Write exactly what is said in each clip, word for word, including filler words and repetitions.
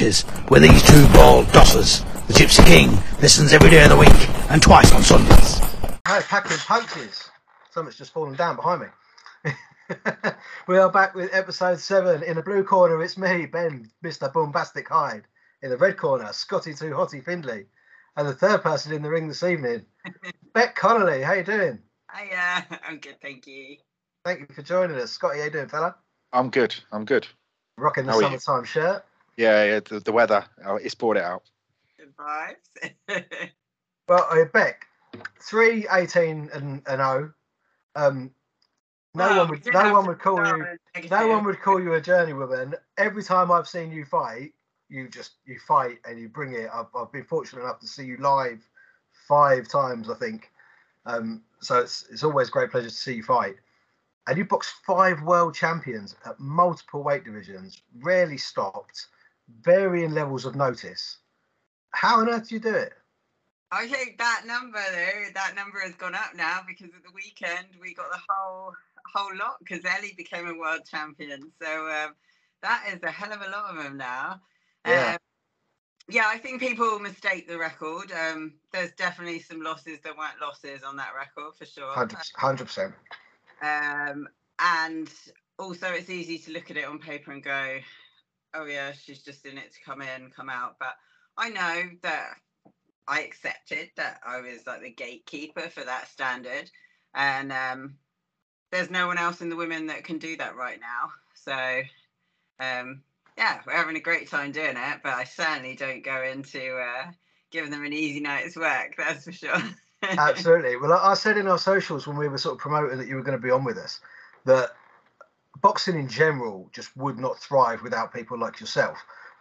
lunches, where these two bald doffers, the Gypsy King, listens every day of the week, and twice on Sundays. I had packing punches. Something's just fallen down behind me. We are back with episode seven. In the blue corner, it's me, Ben, Mister Bombastic Hyde. In the red corner, Scotty Too Hotty Findlay. And the third person in the ring this evening, Bec Connolly. How you doing? Hiya, I'm good, thank you. Thank you for joining us. Scotty, how you doing, fella? I'm good, I'm good. Rocking the summertime shirt. Yeah, yeah the, the weather, it's brought it out. Good vibes. Well, Bec, three, eighteen and oh. Um, no wow, one would, no one would call you, no one would call you a journeywoman. Every time I've seen you fight, you just you fight and you bring it. I've, I've been fortunate enough to see you live five times, I think. Um, so it's it's always a great pleasure to see you fight. And you boxed five world champions at multiple weight divisions, rarely stopped, varying levels of notice. How on earth do you do it? I think that number, though, that number has gone up now because at the weekend we got the whole whole lot because Ellie became a world champion. So um, that is a hell of a lot of them now. Yeah. Um, yeah, I think people mistake the record. Um, there's definitely some losses that weren't losses on that record, for sure. one hundred percent. Um, and also it's easy to look at it on paper and go, oh yeah, she's just in it to come in, come out. But I know that I accepted that I was like the gatekeeper for that standard. And um, there's no one else in the women that can do that right now. So um, yeah, we're having a great time doing it, but I certainly don't go into uh, giving them an easy night's work, that's for sure. Absolutely. Well, I said in our socials when we were sort of promoting that you were going to be on with us that boxing in general just would not thrive without people like yourself.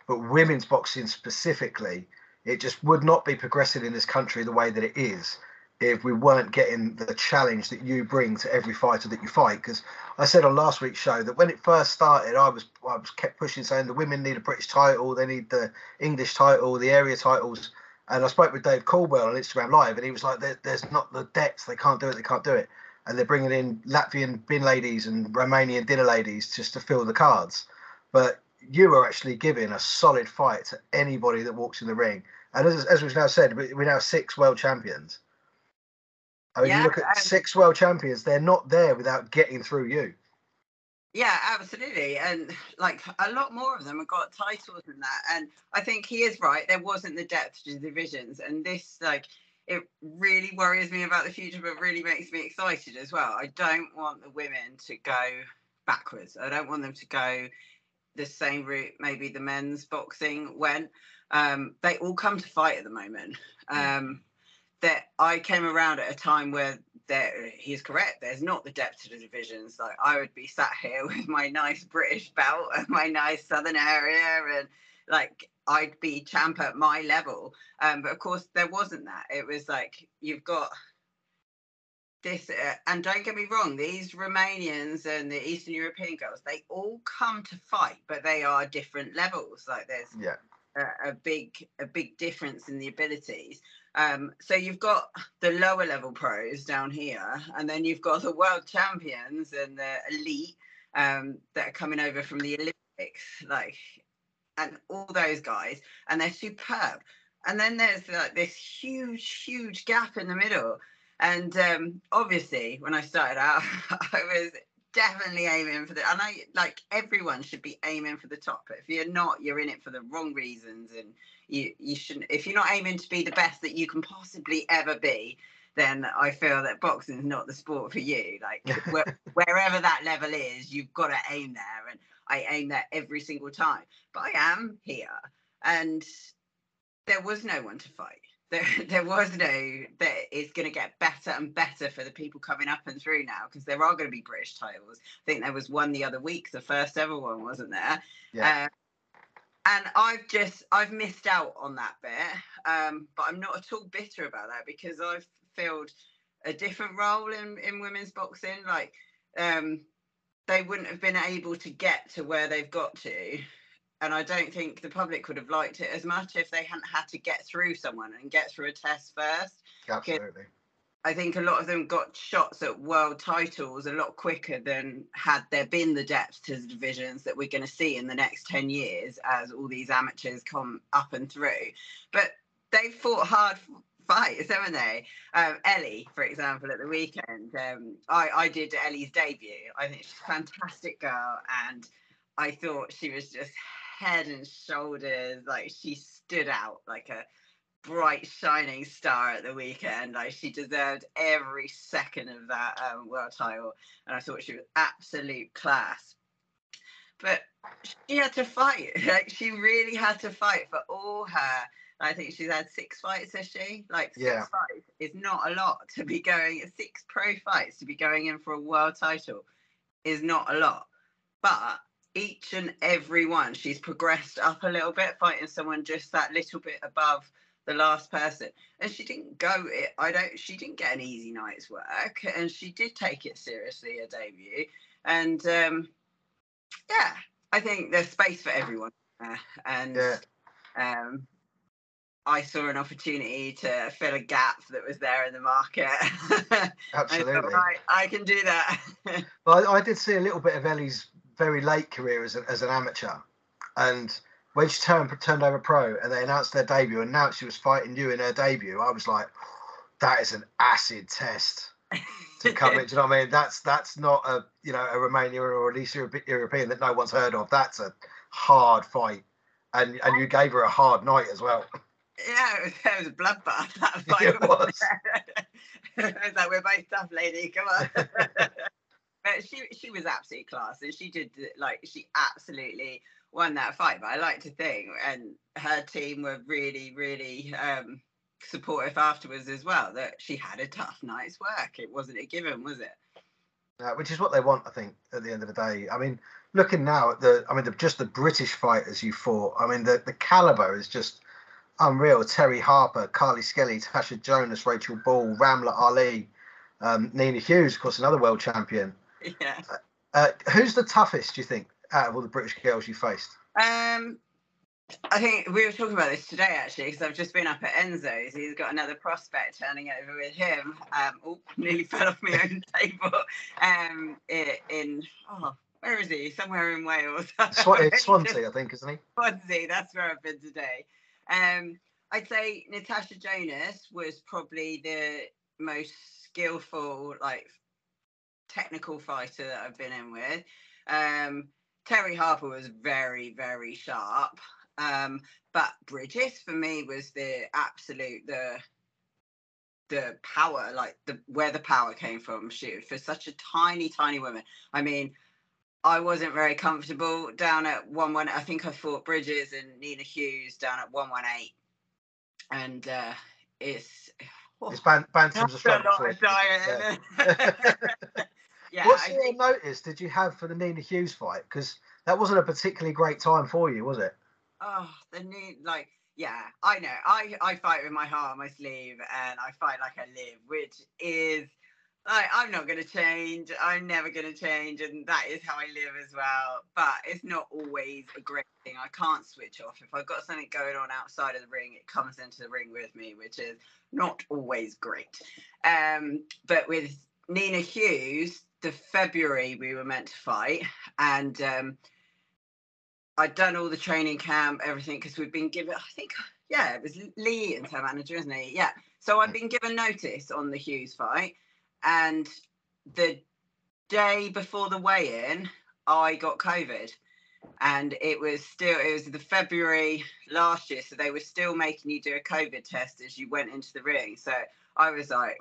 But women's boxing specifically, it just would not be progressing in this country the way that it is if we weren't getting the challenge that you bring to every fighter that you fight. Because I said on last week's show that when it first started, I was I was kept pushing saying the women need a British title, they need the English title, the area titles. And I spoke with Dave Caldwell on Instagram Live, and he was like, there, there's not the depth. They can't do it. They can't do it. And they're bringing in Latvian bin ladies and Romanian dinner ladies just to fill the cards. But you are actually giving a solid fight to anybody that walks in the ring. And as, as we've now said, we, we're now six world champions. I mean, yeah, you look at um, six world champions, they're not there without getting through you. Yeah, absolutely. And like a lot more of them have got titles than that. And I think he is right. There wasn't the depth to the divisions. And this, like, it really worries me about the future, but really makes me excited as well. I don't want the women to go backwards. I don't want them to go the same route maybe the men's boxing went. Um, they all come to fight at the moment. Um, that I came around at a time where there, he's correct, there's not the depth to the divisions. Like I would be sat here with my nice British belt and my nice southern area and like I'd be champ at my level. Um, but of course there wasn't that. It was like you've got this uh, and don't get me wrong, these Romanians and the Eastern European girls, they all come to fight, but they are different levels. Like there's yeah. a, a big a big difference in the abilities. Um, so you've got the lower level pros down here, and then you've got the world champions and the elite um, that are coming over from the Olympics, like, and all those guys, and they're superb. And then there's like this huge, huge gap in the middle. And um, obviously, when I started out, I was definitely aiming for the, and I like everyone should be aiming for the top. But if you're not, you're in it for the wrong reasons, and You you shouldn't. If you're not aiming to be the best that you can possibly ever be, then I feel that boxing is not the sport for you. Like where, wherever that level is, you've got to aim there, and I aim there every single time. But I am here, and there was no one to fight. There there was no. That it's going to get better and better for the people coming up and through now, because there are going to be British titles. I think there was one the other week, the first ever one, wasn't there? Yeah. Um, And I've just, I've missed out on that bit, um, but I'm not at all bitter about that because I've filled a different role in, in women's boxing. Like, um, they wouldn't have been able to get to where they've got to. And I don't think the public would have liked it as much if they hadn't had to get through someone and get through a test first. Absolutely. I think a lot of them got shots at world titles a lot quicker than had there been the depth to the divisions that we're going to see in the next ten years as all these amateurs come up and through. But they fought hard fights, haven't they? Um, Ellie, for example, at the weekend, um, I, I did Ellie's debut. I think she's a fantastic girl, and I thought she was just head and shoulders, like she stood out like a bright shining star at the weekend. Like she deserved every second of that um, world title, and I thought she was absolute class. But she had to fight. Like she really had to fight for all her. I think she's had six fights, has she? Like six yeah. fights is not a lot to be going. Six pro fights to be going in for a world title is not a lot, but each and every one, she's progressed up a little bit, fighting someone just that little bit above the last person. And she didn't go it. I don't. She didn't get an easy night's work, and she did take it seriously her debut. And um, yeah, I think there's space for everyone there. And yeah. um, I saw an opportunity to fill a gap that was there in the market. Absolutely, I, thought, right, I can do that. Well, I, I did see a little bit of Ellie's very late career as, a, as an amateur, and when she turned turned over pro and they announced their debut and now she was fighting you in her debut, I was like, that is an acid test to come in. Do you know what I mean? That's that's not a you know a Romanian or at least European that no one's heard of. That's a hard fight, and and you gave her a hard night as well. Yeah, it was, it was a bloodbath, that fight. It was. It was like, we're both tough, lady, come on. But she she was absolutely class, and she did like she absolutely won that fight. But I like to think, and her team were really really um, supportive afterwards as well, that she had a tough night's work. It wasn't a given, was it? Uh, which is what they want, I think. At the end of the day, I mean, looking now at the, I mean, the, just the British fighters you fought. I mean, the the caliber is just unreal. Terry Harper, Carly Skelly, Natasha Jonas, Rachel Ball, Ramla Ali, um, Nina Hughes, of course, another world champion. Yeah. Uh, who's the toughest, do you think, out of all the British girls you faced? Um, I think we were talking about this today, actually, because I've just been up at Enzo's. He's got another prospect turning over with him. Um, oh, nearly fell off my own table. Um, in, oh, where is he? Somewhere in Wales. It's Swansea, I think, isn't he? Swansea, that's where I've been today. Um, I'd say Natasha Jonas was probably the most skillful, like, technical fighter that I've been in with. um Terry Harper was very very sharp, um but Bridges for me was the absolute the the power, like the where the power came from. Shoot, for such a tiny tiny woman, I mean, I wasn't very comfortable down at one one. I think I fought Bridges and Nina Hughes down at one one eight, and uh it's oh, it's ban- bantam's a struggle. Yeah, what I sort of notice did you have for the Nina Hughes fight? Because that wasn't a particularly great time for you, was it? Oh, the new, like, yeah, I know. I, I fight with my heart on my sleeve, and I fight like I live, which is, like, I'm not going to change. I'm never going to change, and that is how I live as well. But it's not always a great thing. I can't switch off. If I've got something going on outside of the ring, it comes into the ring with me, which is not always great. Um, but with Nina Hughes, the February we were meant to fight, and um I'd done all the training camp, everything, because we've been given, I think, yeah, it was Lee and her manager, isn't he? Yeah, so I've been given notice on the Hughes fight, and the day before the weigh-in I got COVID, and it was still it was the February last year, so they were still making you do a COVID test as you went into the ring. So I was like,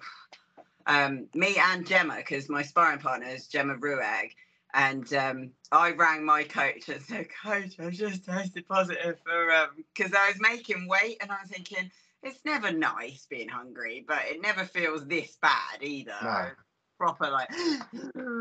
Um, me and Gemma, because my sparring partner is Gemma Ruegg, and um, I rang my coach and said, "Coach, I just tested positive for," because um, I was making weight, and I was thinking, it's never nice being hungry, but it never feels this bad either. No. Proper like, oh,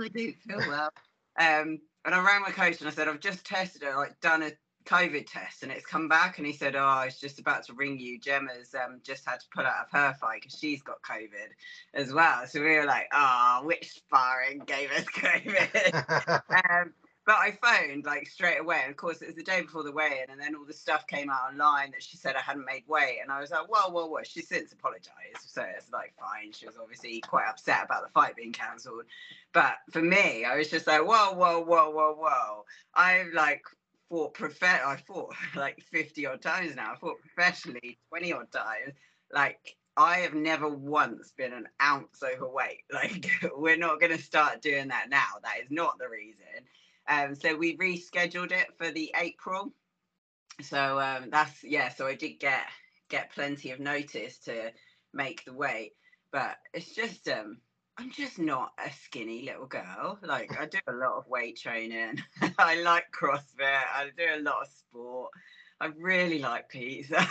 I don't feel well. um, and I rang my coach and I said, "I've just tested it, like done a COVID test, and it's come back." And he said, "Oh, I was just about to ring you. Gemma's um, just had to pull out of her fight because she's got COVID as well." So we were like, "Oh, which sparring gave us COVID?" um, But I phoned like straight away. And of course, it was the day before the weigh-in. And then all the stuff came out online that she said I hadn't made weight. And I was like, whoa, whoa, whoa. She's since apologized. So it's like, fine. She was obviously quite upset about the fight being cancelled. But for me, I was just like, whoa, whoa, whoa, whoa, whoa. I've like fought, prof- I fought like fifty odd times now. I fought professionally twenty odd times. Like, I have never once been an ounce overweight. Like, we're not going to start doing that now. That is not the reason. Um, so we rescheduled it for the April. So um, that's, yeah, so I did get get plenty of notice to make the weight. But it's just, um, I'm just not a skinny little girl. Like, I do a lot of weight training. I like CrossFit. I do a lot of sport. I really like pizza.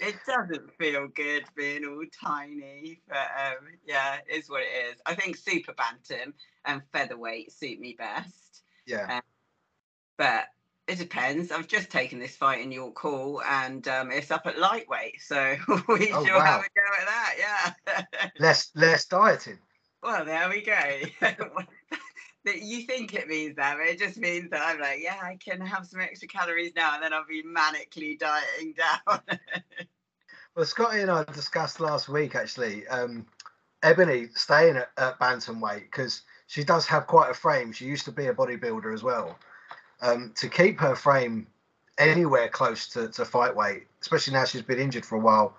It doesn't feel good being all tiny, but um, yeah, it's what it is. I think super bantam and featherweight suit me best. Yeah. Um, but it depends. I've just taken this fight in York Hall, and um, it's up at lightweight, so we oh, shall wow. have a go at that. Yeah. less less dieting. Well, there we go. That you think it means that, but it just means that I'm like, yeah, I can have some extra calories now, and then I'll be manically dieting down. Well, Scotty and I discussed last week, actually, um, Ebony staying at, at bantamweight, because she does have quite a frame. She used to be a bodybuilder as well. Um, to keep her frame anywhere close to, to fight weight, especially now she's been injured for a while,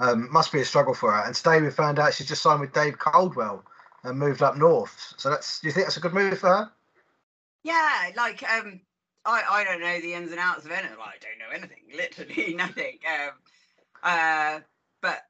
um, must be a struggle for her. And today we found out she's just signed with Dave Caldwell and moved up north. So that's, do you think that's a good move for her? Yeah, like, um, I, I don't know the ins and outs of anything. I don't know anything, literally nothing. Um, uh, but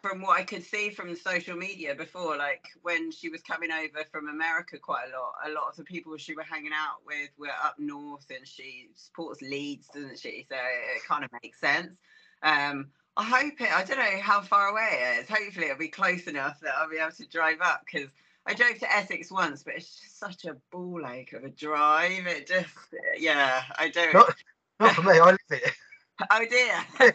from what I could see from social media before, like when she was coming over from America quite a lot, a lot of the people she was hanging out with were up north, and she supports Leeds, doesn't she? So it kind of makes sense. Um, I hope it, I don't know how far away it is. Hopefully it'll be close enough that I'll be able to drive up, because I drove to Essex once, but it's just such a ball ache of a drive. It just, yeah, I don't. Not, not for me, I live it. Oh dear.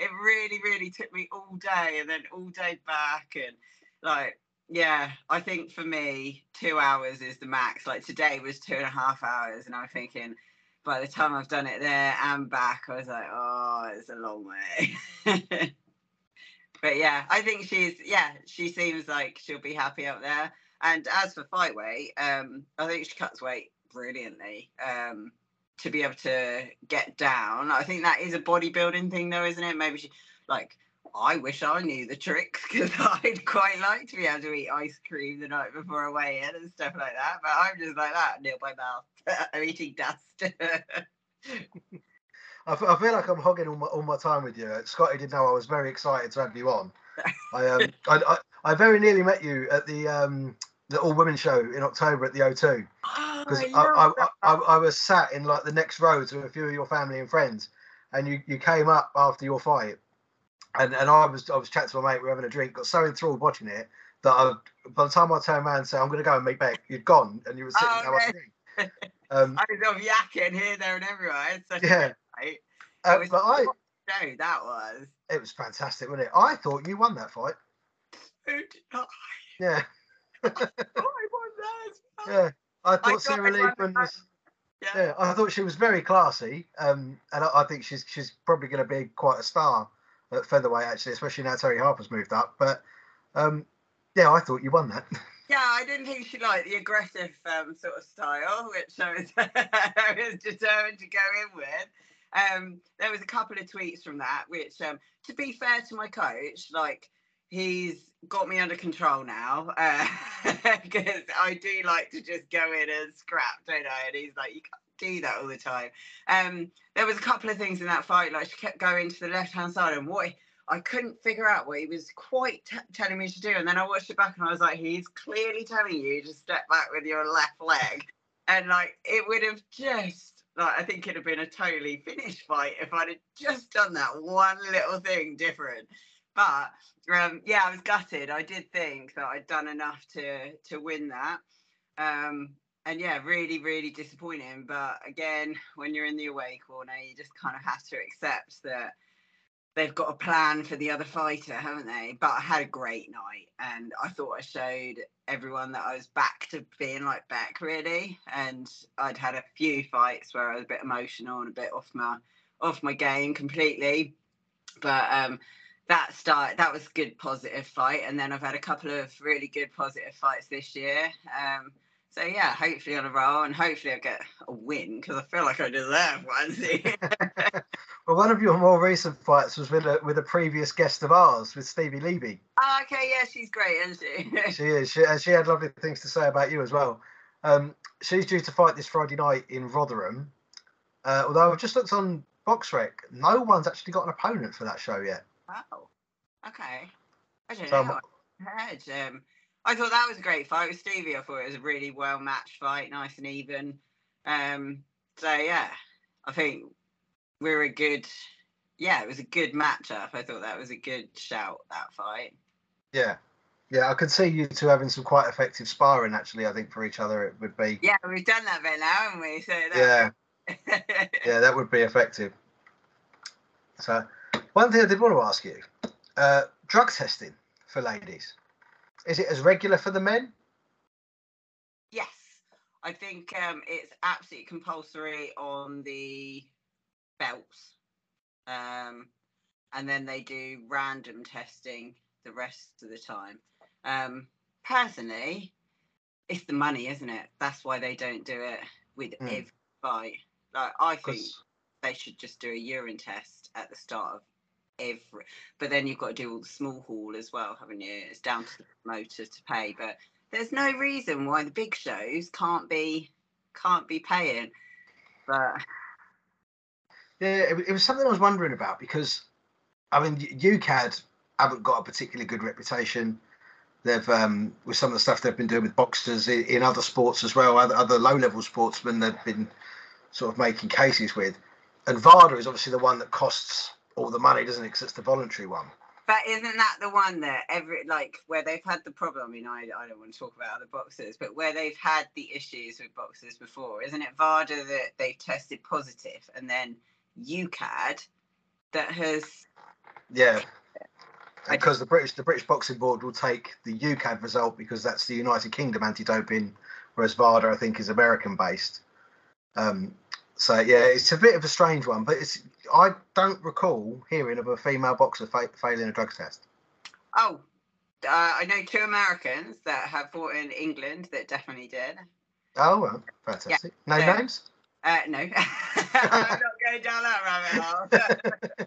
It really, really took me all day and then all day back. And like, yeah, I think for me, two hours is the max. Like today was two and a half hours and I'm thinking, by the time I've done it there and back, I was like, oh, it's a long way. But yeah, I think she's, yeah, she seems like she'll be happy up there. And as for fight weight, um, I think she cuts weight brilliantly um, to be able to get down. I think that is a bodybuilding thing though, isn't it? Maybe she, like, I wish I knew the tricks, because I'd quite like to be able to eat ice cream the night before a weigh-in and stuff like that. But I'm just like that, nil by mouth. I'm eating dust. I, f- I feel like I'm hogging all my, all my time with you. Scotty did know I was very excited to have you on. I, um, I, I I very nearly met you at the um, the All Women show in October at the O two. Because oh, I, I, I, I, I was sat in like the next row to a few of your family and friends, and you, you came up after your fight. And and I was I was chatting to my mate, we were having a drink, got so enthralled watching it that I, by the time I turned around and said, I'm going to go and meet Bec, you'd gone and you were sitting there. Oh, no. um, I was yakking here, there and everywhere. Such yeah. It uh, was but I, show that was. It was fantastic, wasn't it? I thought you won that fight. So did I. Yeah. I thought I won that. Yeah. I thought I Sarah Lee was... Yeah. yeah. I thought she was very classy. Um, and I, I think she's she's probably going to be quite a star at featherweight, actually, especially now Terry Harper's moved up. But um, yeah, I thought you won that. Yeah, I didn't think she liked the aggressive um, sort of style, which I was, I was determined to go in with. Um, there was a couple of tweets from that, which, um, to be fair to my coach, like he's got me under control now, because uh, I do like to just go in and scrap, don't I? And he's like, you can't do that all the time. Um there was a couple of things in that fight, like she kept going to the left hand side, and what he, I couldn't figure out what he was quite t- telling me to do, and then I watched it back and I was like, he's clearly telling you to step back with your left leg, and like it would have just, like I think it'd have been a totally finished fight if I'd have just done that one little thing different. But um yeah, I was gutted. I did think that I'd done enough to to win that. um And yeah, really, really disappointing. But again, when you're in the away corner, you just kind of have to accept that they've got a plan for the other fighter, haven't they? But I had a great night, and I thought I showed everyone that I was back to being like back really. And I'd had a few fights where I was a bit emotional and a bit off my off my game completely, but um that start that was a good positive fight. And then I've had a couple of really good positive fights this year, um so yeah, hopefully on a roll, and hopefully I get a win because I feel like I deserve one. Well, one of your more recent fights was with a with a previous guest of ours, with Stevie Levy. Oh, okay, yeah, she's great, isn't she? She is. She, and she had lovely things to say about you as well. Um, she's due to fight this Friday night in Rotherham. Uh, although I've just looked on BoxRec, no one's actually got an opponent for that show yet. Oh, okay. I don't so, know. I heard. Um, I thought that was a great fight with Stevie. I thought it was a really well-matched fight, nice and even. Um, so, yeah, I think we're a good... Yeah, it was a good match-up. I thought that was a good shout, that fight. Yeah. Yeah, I could see you two having some quite effective sparring, actually, I think, for each other. It would be... Yeah, we've done that bit now, haven't we? So that... Yeah. Yeah, that would be effective. So, one thing I did want to ask you, uh, drug testing for ladies. Is it as regular for the men? Yes. I think um, it's absolutely compulsory on the belts. Um, and then they do random testing the rest of the time. Um, personally, it's the money, isn't it? That's why they don't do it with mm. every fight. Like, I think they should just do a urine test at the start of every, but then you've got to do all the small haul as well, haven't you? It's down to the promoter to pay, but there's no reason why the big shows can't be can't be paying. But yeah, it, it was something I was wondering about, because I mean, U C A D haven't got a particularly good reputation. They've um with some of the stuff they've been doing with boxers in, in other sports as well, other, other low-level sportsmen they've been sort of making cases with, and VADA is obviously the one that costs all the money, doesn't it? Because it's the voluntary one. But isn't that the one that every, like, where they've had the problem? I mean, I, I don't want to talk about other boxers, but where they've had the issues with boxers before, isn't it VADA that they've tested positive, and then U C A D that has? Yeah, because the British the British Boxing Board will take the U C A D result because that's the United Kingdom anti-doping, whereas VADA I think is American based. Um, so yeah, it's a bit of a strange one, but it's. I don't recall hearing of a female boxer fa failing a drug test. Oh, uh, I know two Americans that have fought in England that definitely did. Oh, well, fantastic. Yeah. No so, names? Uh, no. I'm not going down that rabbit hole.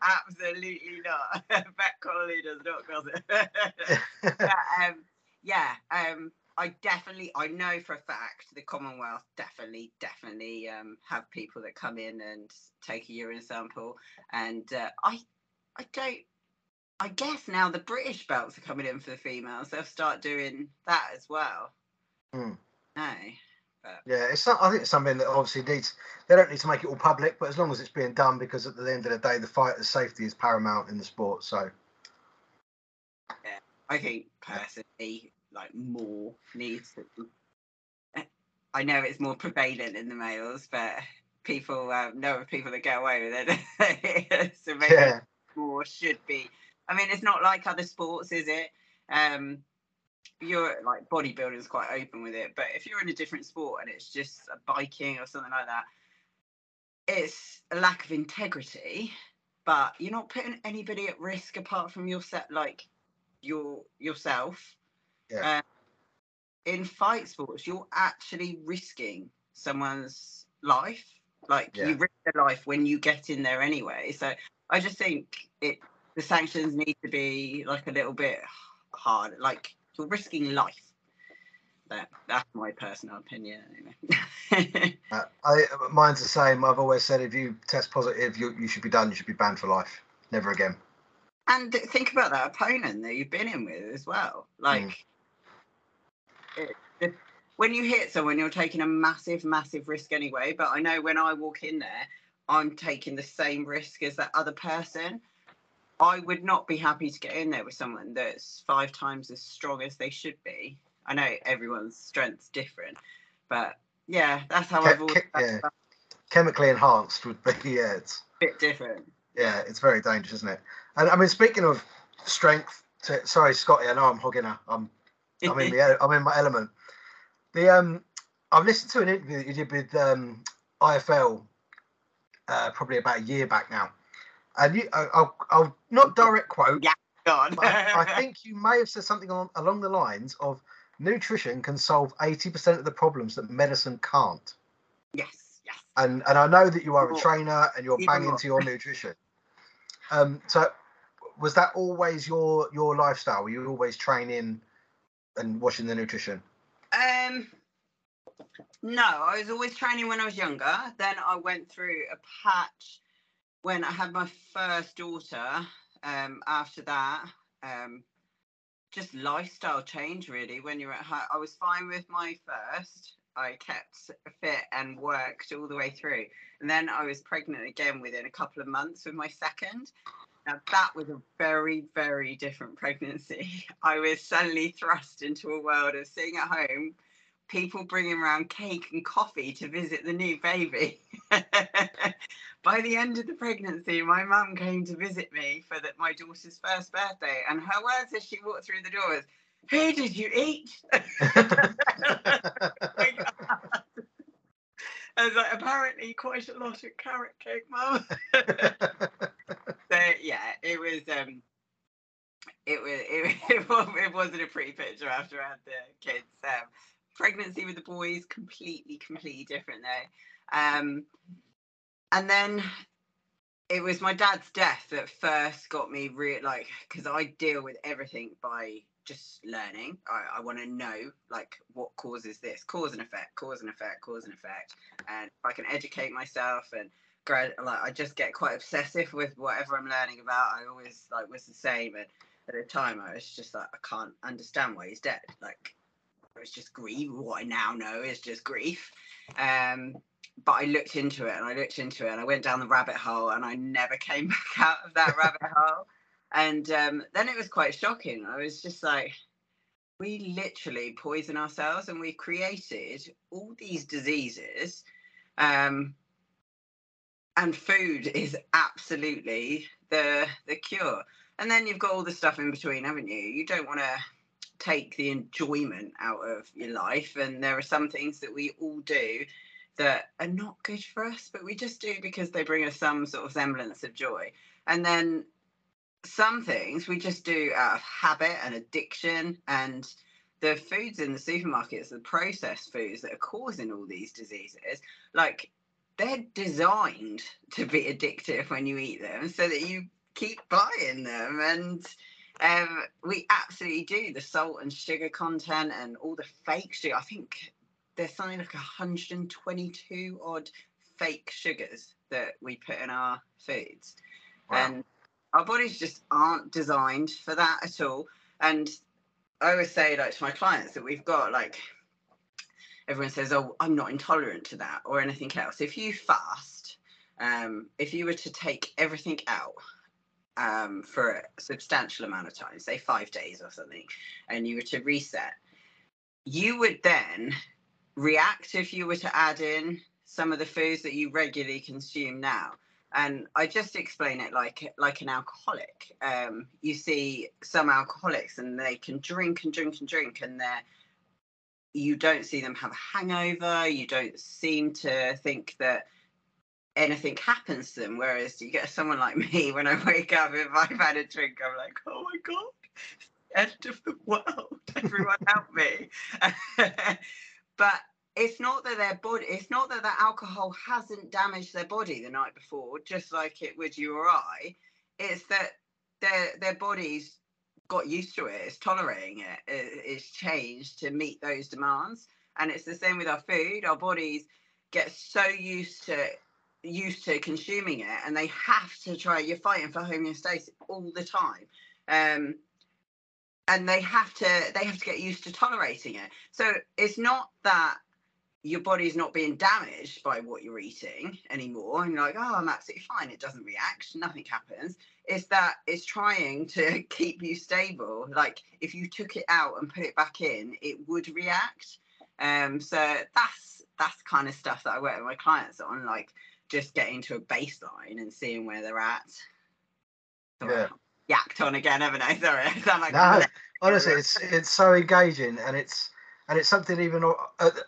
Absolutely not. Bec Connolly does not gossip. But, um, yeah, um, I definitely, I know for a fact the Commonwealth definitely, definitely um, have people that come in and take a urine sample. And uh, I I don't, I guess now the British belts are coming in for the females. They'll start doing that as well. Mm. No. But. Yeah, it's not, I think it's something that obviously needs, they don't need to make it all public, but as long as it's being done, because at the end of the day, the fighter's safety is paramount in the sport. So. Yeah, I think personally, yeah. Like more needs to, I know it's more prevalent in the males, but people um, know of people that get away with it. So maybe yeah. more should be. I mean, it's not like other sports, is it? Um, you're like bodybuilding is quite open with it, but if you're in a different sport and it's just biking or something like that, it's a lack of integrity. But you're not putting anybody at risk apart from yourself, like your yourself. Yeah. Um, in fight sports, you're actually risking someone's life. Like yeah. you risk their life when you get in there anyway. So I just think it the sanctions need to be like a little bit hard. Like you're risking life. That that's my personal opinion. Anyway. uh, I mine's the same. I've always said if you test positive, you you should be done. You should be banned for life. Never again. And think about that opponent that you've been in with as well. Like. Mm. It, it, when you hit someone, you're taking a massive, massive risk anyway. But I know when I walk in there, I'm taking the same risk as that other person. I would not be happy to get in there with someone that's five times as strong as they should be. I know everyone's strength's different, but yeah, that's how Ke I've always. Ke yeah. Chemically enhanced would be, yeah, it's a bit different. Yeah, it's very dangerous, isn't it? And I mean, speaking of strength, to, sorry, Scotty, I know I'm hogging her. I'm, I'm in the, I'm in my element. The um, I've listened to an interview that you did with um, I F L uh, probably about a year back now, and you, I, I'll, I'll not direct quote. Yeah, go on. I, I think you may have said something along, along the lines of nutrition can solve eighty percent of the problems that medicine can't. Yes, yes. And and I know that you are a trainer and you're banging into your nutrition. Um, so was that always your your lifestyle? Were you always training and watching the nutrition? Um, no, I was always training when I was younger. Then I went through a patch when I had my first daughter. Um, after that, um, just lifestyle change really. When you're at home, I was fine with my first. I kept fit and worked all the way through. And then I was pregnant again within a couple of months with my second. Now, that was a very, very different pregnancy. I was suddenly thrust into a world of sitting at home, people bringing around cake and coffee to visit the new baby. By the end of the pregnancy, my mum came to visit me for the, my daughter's first birthday. And her words as she walked through the door was, "Who did you eat?" I was like, apparently quite a lot of carrot cake, Mum. So yeah, it was um, it was it, it it wasn't a pretty picture after I had the kids. Um, pregnancy with the boys, completely completely different though. Um, and then it was my dad's death that first got me real, like, because I deal with everything by just learning. I, I want to know, like, what causes this, cause and effect, cause and effect, cause and effect. And if I can educate myself and grad, like, I just get quite obsessive with whatever I'm learning about. I always, like, was the same. And at the time, I was just like, I can't understand why he's dead. Like, it was just grief. What I now know is just grief. Um, but I looked into it and I looked into it and I went down the rabbit hole and I never came back out of that rabbit hole. And um, then it was quite shocking. I was just like, we literally poison ourselves and we created all these diseases. Um, and food is absolutely the the cure. And then you've got all the stuff in between, haven't you? You don't want to take the enjoyment out of your life. And there are some things that we all do that are not good for us, but we just do because they bring us some sort of semblance of joy. And then some things we just do out of habit and addiction, and the foods in the supermarkets, the processed foods that are causing all these diseases, like, they're designed to be addictive when you eat them so that you keep buying them. And um, we absolutely do, the salt and sugar content and all the fake sugar. I think there's something like one hundred twenty-two odd fake sugars that we put in our foods. Wow. And our bodies just aren't designed for that at all. And I always say, like, to my clients that we've got, like, everyone says, "Oh, I'm not intolerant to that," or anything else. If you fast, um, if you were to take everything out um, for a substantial amount of time, say five days or something, and you were to reset, you would then react if you were to add in some of the foods that you regularly consume now. And I just explain it like like an alcoholic. Um, you see some alcoholics and they can drink and drink and drink and they're, you don't see them have a hangover. You don't seem to think that anything happens to them. Whereas you get someone like me, when I wake up, if I've had a drink, I'm like, oh my God, it's the end of the world. Everyone help me. But it's not that their body, it's not that the alcohol hasn't damaged their body the night before, just like it would you or I. It's that their their body's got used to it, it's tolerating it, it it's changed to meet those demands. And it's the same with our food. Our bodies get so used to used to consuming it, and they have to try. You're fighting for homeostasis all the time. Um, and they have to they have to get used to tolerating it. So it's not that your body's not being damaged by what you're eating anymore, and you're like, oh, I'm absolutely fine, it doesn't react, nothing happens. It's that it's trying to keep you stable. Like, if you took it out and put it back in, it would react. Um, so that's that's kind of stuff that I work with my clients on, like, just getting to a baseline and seeing where they're at. So yeah. Yacked on again, haven't I? Sorry, I sound like no, honestly, it's it's so engaging, and it's and it's something even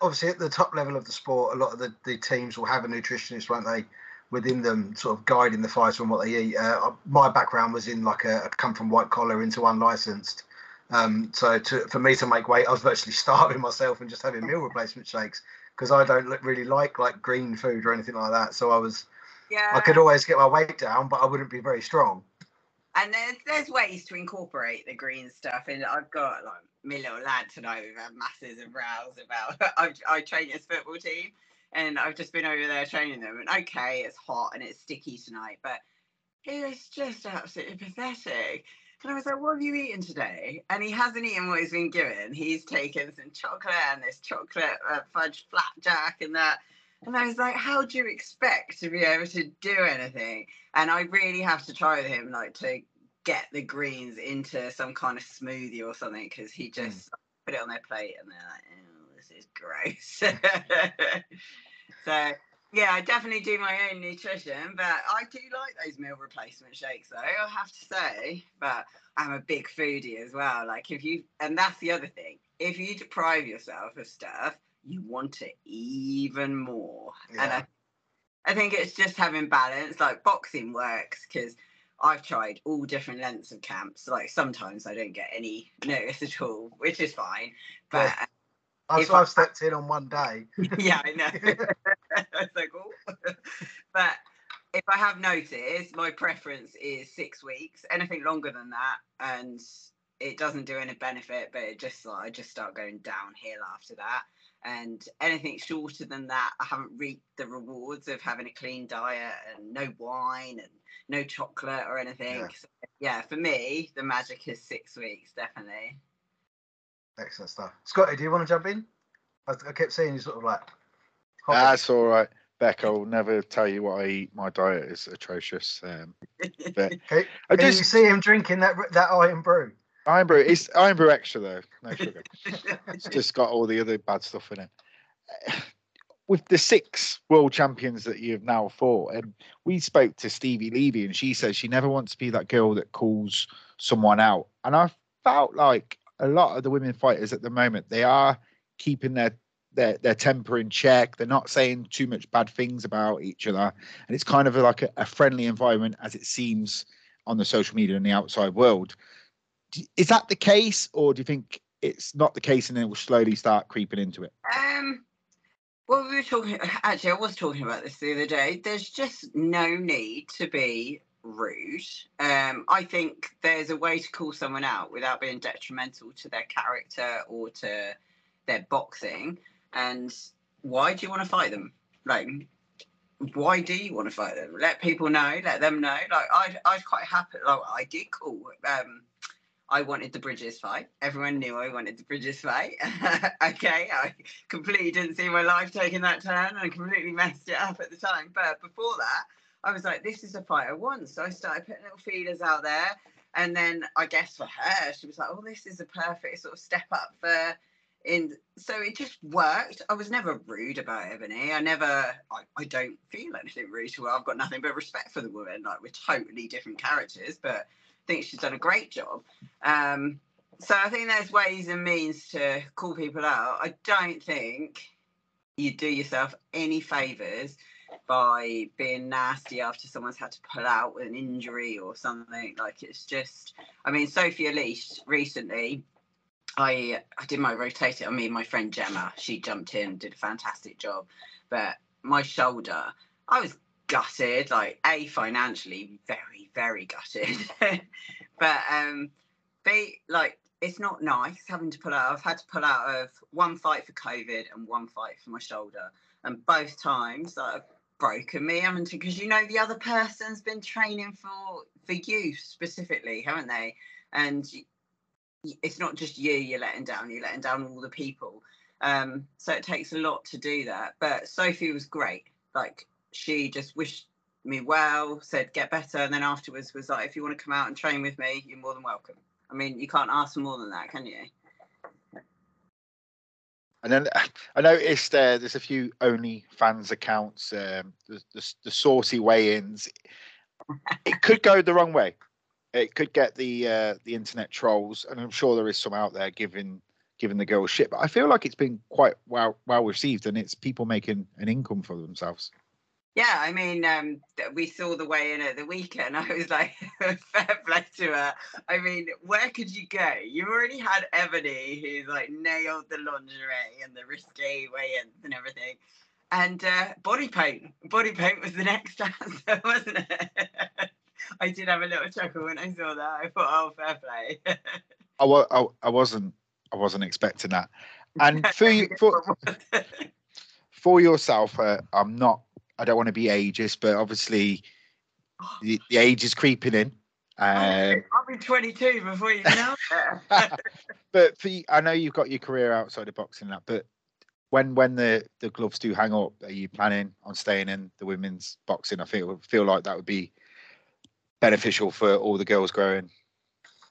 obviously at the top level of the sport, a lot of the, the teams will have a nutritionist, won't they, within them, sort of guiding the fighters on what they eat. Uh, my background was in like a I'd come from white collar into unlicensed. Um, so to, for me to make weight, I was virtually starving myself and just having meal replacement shakes because I don't look, really like like green food or anything like that. So I was, yeah, I could always get my weight down, but I wouldn't be very strong. And there's there's ways to incorporate the green stuff. And I've got like my little lad tonight. We've had masses of rows about. I've, I train his football team, and I've just been over there training them. And okay, it's hot and it's sticky tonight, but it is just absolutely pathetic. And I was like, what have you eaten today? And he hasn't eaten what he's been given. He's taken some chocolate and this chocolate uh, fudge flapjack and that. And I was like, how do you expect to be able to do anything? And I really have to try with him, like, to get the greens into some kind of smoothie or something, because he just mm. put it on their plate and they're like, oh, this is gross. So, yeah, I definitely do my own nutrition, but I do like those meal replacement shakes, though, I have to say. But I'm a big foodie as well. Like, if you, and that's the other thing, if you deprive yourself of stuff, you want it even more. Yeah. And I, I think it's just having balance. Like, boxing works because I've tried all different lengths of camps. Like, sometimes I don't get any notice at all, which is fine. But. Yeah. I've, I've stepped in on one day. Yeah, I know. That's so cool. But if I have noticed, my preference is six weeks. Anything longer than that, and it doesn't do any benefit. But it just like I just start going downhill after that. And anything shorter than that, I haven't reaped the rewards of having a clean diet and no wine and no chocolate or anything. Yeah, so, yeah, for me, the magic is six weeks, definitely. Excellent stuff. Scotty, do you want to jump in? I, I kept seeing you sort of like. Hopping. That's all right, Beck. I will never tell you what I eat. My diet is atrocious. Um, but okay. I just, you see him drinking that that iron brew. Iron brew. It's iron brew extra though. No sugar. It's just got all the other bad stuff in it. With the six world champions that you've now fought, and we spoke to Stevie Levy, and she says she never wants to be that girl that calls someone out. And I felt like. A lot of the women fighters at the moment, they are keeping their, their their temper in check. They're not saying too much bad things about each other. And it's kind of like a, a friendly environment as it seems on the social media and the outside world. Do, is that the case? Or do you think it's not the case and it will slowly start creeping into it? Um, well, we were talking, actually, I was talking about this the other day. There's just no need to be rude. um I think there's a way to call someone out without being detrimental to their character or to their boxing. And why do you want to fight them? Like, why do you want to fight them? Let people know, let them know. Like, i i was quite happy. Like, I did call, um I wanted the Bridges fight. Everyone knew I wanted the Bridges fight. Okay, I completely didn't see my life taking that turn and I completely messed it up at the time. But before that, I was like, this is a fight I want. So I started putting little feelers out there. And then I guess for her, she was like, oh, this is a perfect sort of step up for in. So it just worked. I was never rude about Ebony. I never, I, I don't feel anything rude to her. I've got nothing but respect for the woman. Like, we're totally different characters, but I think she's done a great job. Um, so I think there's ways and means to call people out. I don't think you do yourself any favours by being nasty after someone's had to pull out with an injury or something. Like, it's just, I mean, Sophia Leash recently, I I did my rotator. I mean, my friend Gemma, she jumped in, did a fantastic job. But my shoulder, I was gutted, like, A, financially, very, very gutted. But um, B, like, it's not nice having to pull out. I've had to pull out of one fight for COVID and one fight for my shoulder. And both times I've broken me, haven't you? Because, you know, the other person's been training for for you specifically, haven't they? And you, it's not just you you're letting down, you're letting down all the people. Um, so it takes a lot to do that. But Sophie was great. Like, she just wished me well, said get better. And then afterwards was like, if you want to come out and train with me, you're more than welcome. I mean, you can't ask for more than that, can you? And then I noticed uh, there's a few OnlyFans accounts, um, the, the, the saucy weigh-ins. It could go the wrong way. It could get the uh, the internet trolls, and I'm sure there is some out there giving giving the girls shit. But I feel like it's been quite well well received, and it's people making an income for themselves. Yeah, I mean, um, we saw the weigh-in at the weekend. I was like, fair play to her. I mean, where could you go? You've already had Ebony, who's like nailed the lingerie and the risque weigh-ins and everything. And uh, body paint. Body paint was the next answer, wasn't it? I did have a little chuckle when I saw that. I thought, oh, fair play. I, wa- I, I wasn't I wasn't expecting that. And for, you, for, for yourself, uh, I'm not. I don't want to be ageist, but obviously the, the age is creeping in. Um, I'll be twenty-two before you know it. But for you, I know you've got your career outside of boxing, that. But when when the, the gloves do hang up, are you planning on staying in the women's boxing? I feel feel like that would be beneficial for all the girls growing.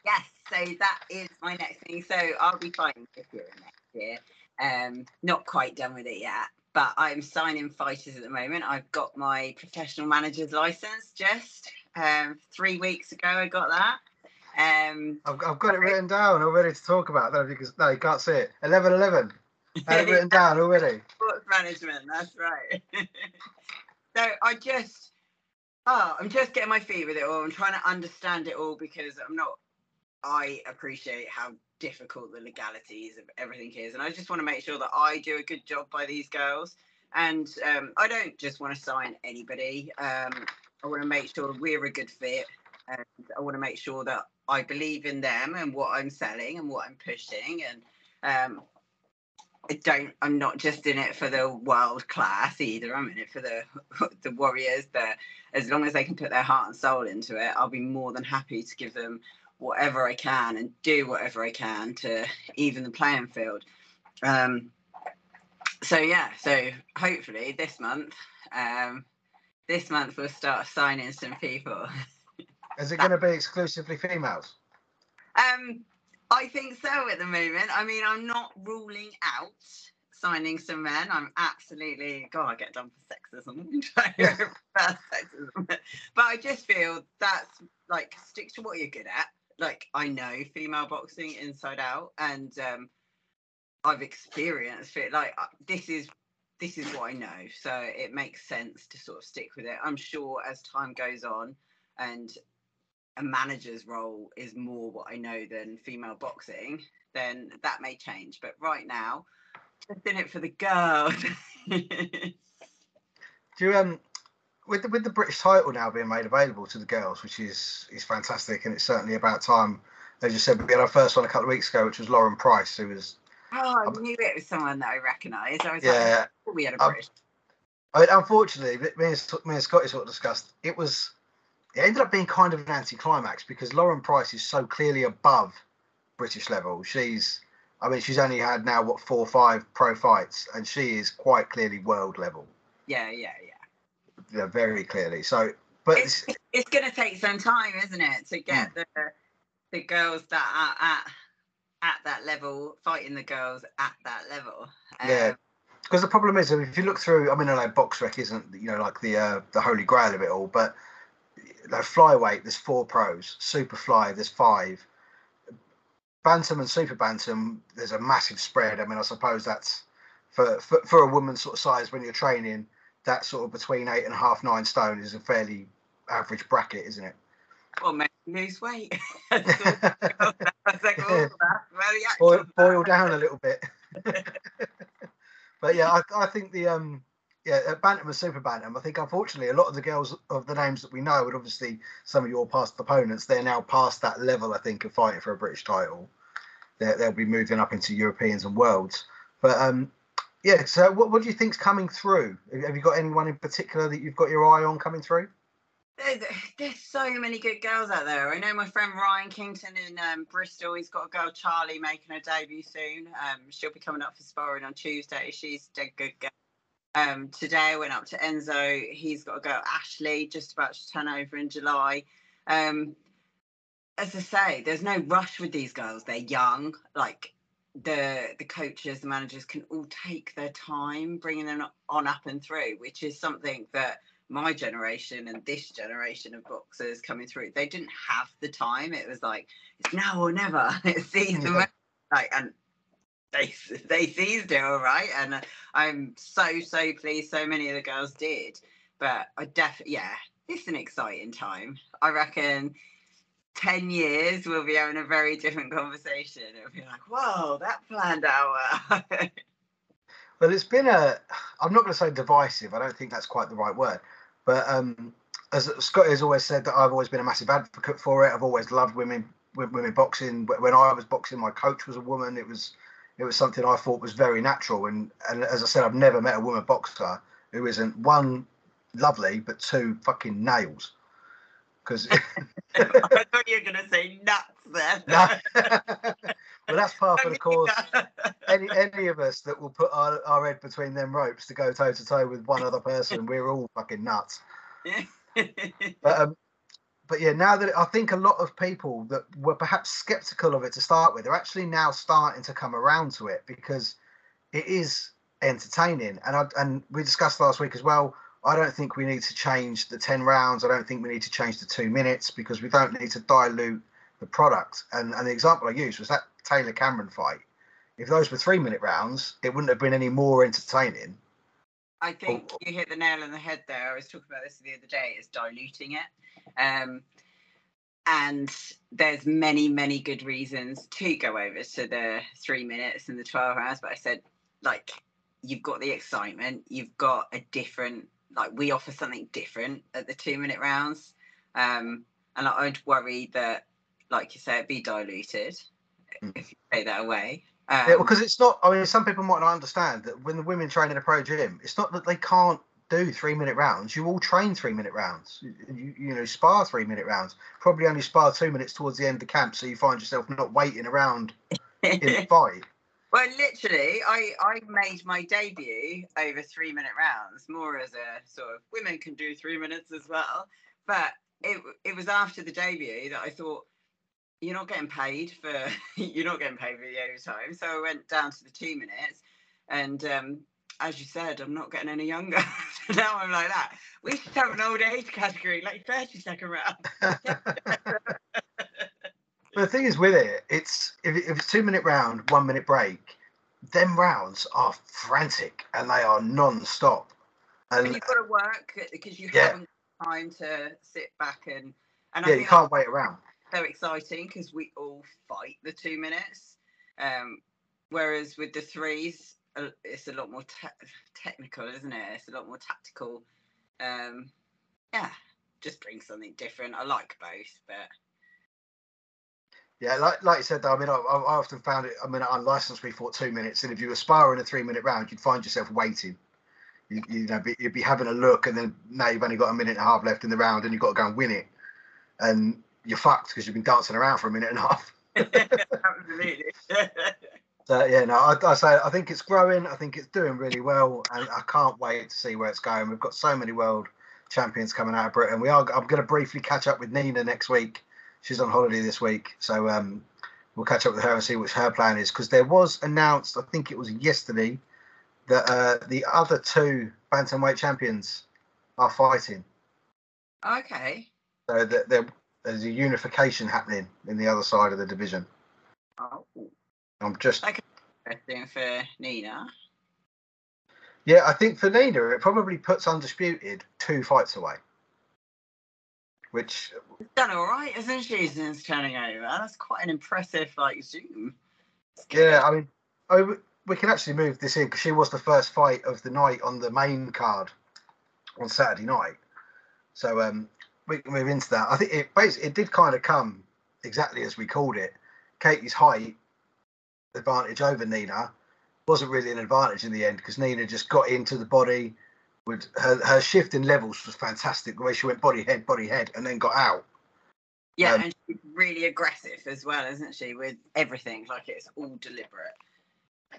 Yes, so that is my next thing. So I'll be fighting this year and next year. Um, not quite done with it yet. But I'm signing fighters at the moment. I've got my professional manager's license just um, three weeks ago. I got that. Um, I've, I've got it written down already to talk about that because no, you can't see it. eleven eleven I had it written down already. Sports management, that's right. So I just, oh, I'm just getting my feet with it all. I'm trying to understand it all because I'm not. I appreciate how difficult the legalities of everything is, and I just want to make sure that I do a good job by these girls. And um, I don't just want to sign anybody. Um, I want to make sure we're a good fit, and I want to make sure that I believe in them and what I'm selling and what I'm pushing. And um, I don't. I'm not just in it for the world class either. I'm in it for the the warriors. That as long as they can put their heart and soul into it, I'll be more than happy to give them whatever I can and do whatever I can to even the playing field. Um, so yeah, so hopefully this month, um, this month we'll start signing some people. Is it going to be exclusively females? Um, I think so at the moment. I mean, I'm not ruling out signing some men. I'm absolutely, God, I get done for sexism. But I just feel that's like, stick to what you're good at. Like, I know female boxing inside out, and um, I've experienced it. Like, this is this is what I know, so it makes sense to sort of stick with it. I'm sure as time goes on, and a manager's role is more what I know than female boxing, then that may change. But right now, just in it for the girls. Do you um? With the, with the British title now being made available to the girls, which is is fantastic, and it's certainly about time. They just said we had our first one a couple of weeks ago, which was Lauren Price, who was. Oh, I I'm, knew it was someone that I recognised. I was yeah, like, oh, we had a British. I mean, unfortunately, me and, me and Scotty sort of discussed it was. It ended up being kind of an anticlimax because Lauren Price is so clearly above British level. She's, I mean, she's only had now what four or five pro fights, and she is quite clearly world level. Yeah, yeah, yeah. Yeah, very clearly. So, but it's, it's, it's going to take some time, isn't it, to get yeah. the the girls that are at at that level fighting the girls at that level. Um, yeah, because the problem is, if you look through, I mean, I know BoxRec isn't, you know, like the uh, the holy grail of it all, but like flyweight, there's four pros. Superfly, there's five. Bantam and super bantam, there's a massive spread. I mean, I suppose that's for for, for a woman's sort of size when you're training. That sort of between eight and a half, nine stone is a fairly average bracket, isn't it? Well, maybe lose weight. Boil, boil down a little bit. But yeah, I, I think the um, yeah, bantam and super bantam. I think unfortunately, a lot of the girls of the names that we know, and obviously some of your past opponents, they're now past that level. I think of fighting for a British title, they're, they'll be moving up into Europeans and worlds. But um. Yeah, so what, what do you think's coming through? Have you got anyone in particular that you've got your eye on coming through? There's, there's so many good girls out there. I know my friend Ryan Kington in um, Bristol, he's got a girl, Charlie, making her debut soon. Um, she'll be coming up for sparring on Tuesday. She's a good girl. Um, today I went up to Enzo. He's got a girl, Ashley, just about to turn over in July. Um, as I say, there's no rush with these girls. They're young, like... the the coaches, the managers can all take their time bringing them on up and through, which is something that my generation and this generation of boxers coming through, they didn't have the time. It was like, it's now or never. It's season, yeah. Like, and they they seized it all right, and I'm so so pleased so many of the girls did. But I definitely, yeah, it's an exciting time. I reckon ten years we'll be having a very different conversation. It'll be like, whoa, that planned hour. Well, it's been a, I'm not going to say divisive, I don't think that's quite the right word, but um as Scotty has always said, that I've always been a massive advocate for it. I've always loved women women boxing. When I was boxing, my coach was a woman. It was it was something I thought was very natural, and and as I said, I've never met a woman boxer who isn't, one, lovely, but two, fucking nails. Because I thought you were going to say nuts then. No. Well, that's part of the course. Any any of us that will put our, our head between them ropes to go toe to toe with one other person, we're all fucking nuts. But um, but yeah, now that I think a lot of people that were perhaps sceptical of it to start with are actually now starting to come around to it, because it is entertaining. And I, and we discussed last week as well, I don't think we need to change the ten rounds. I don't think we need to change the two minutes because we don't need to dilute the product. And, and the example I used was that Taylor Cameron fight. If those were three minute rounds, it wouldn't have been any more entertaining. I think oh. you hit the nail on the head there. I was talking about this the other day, is diluting it. Um, and there's many, many good reasons to go over to the three minutes and the twelve rounds. But I said, like, you've got the excitement, you've got a different, like, we offer something different at the two minute rounds. Um, and I would worry that, like you say, it'd be diluted mm. if you take that away. Um, yeah, because it's not, I mean, some people might not understand that when the women train in a pro gym, it's not that they can't do three minute rounds. You all train three minute rounds. You, you know, spar three minute rounds, probably only spar two minutes towards the end of the camp. So you find yourself not waiting around in the fight. Well, literally, I, I made my debut over three minute rounds, more as a sort of women can do three minutes as well. But it it was after the debut that I thought, you're not getting paid for you're not getting paid for the overtime. So I went down to the two minutes, and um, as you said, I'm not getting any younger. So now I'm like that. We should have an old age category, like thirty second round. But the thing is with it, it's if, if it's two minute round, one minute break, them rounds are frantic and they are non-stop. And, and you've got to work because you yeah. haven't got time to sit back and and I yeah, think you can't wait around. So exciting because we all fight the two minutes, um, whereas with the threes, it's a lot more te- technical, isn't it? It's a lot more tactical. Um, yeah, just bring something different. I like both, but. Yeah, like like you said, though, I mean, I, I often found it, I mean, unlicensed, we fought two minutes, and if you were sparring a three-minute round, you'd find yourself waiting. You, you know, be, you'd be having a look, and then now you've only got a minute and a half left in the round, and you've got to go and win it. And you're fucked because you've been dancing around for a minute and a half. Absolutely. So, yeah, no, I, I say I think it's growing. I think it's doing really well, and I can't wait to see where it's going. We've got so many world champions coming out of Britain. We are. I'm going to briefly catch up with Nina next week. She's on holiday this week, so um, we'll catch up with her and see what her plan is. Because there was announced, I think it was yesterday, that uh, the other two bantamweight champions are fighting. Okay. So that there, there's a unification happening in the other side of the division. Oh. I'm just. That's interesting for Nina. Yeah, I think for Nina, it probably puts Undisputed two fights away. Which she's done all right, isn't she, since turning over? That's quite an impressive, like, zoom. Yeah, I mean, I, we can actually move this in because she was the first fight of the night on the main card on Saturday night. So um, we can move into that. I think it basically it did kind of come exactly as we called it. Katie's height advantage over Nina wasn't really an advantage in the end because Nina just got into the body. Would, her, her shift in levels was fantastic. The way she went body, head, body, head, and then got out. Yeah, um, and she's really aggressive as well, isn't she? With everything, like it's all deliberate.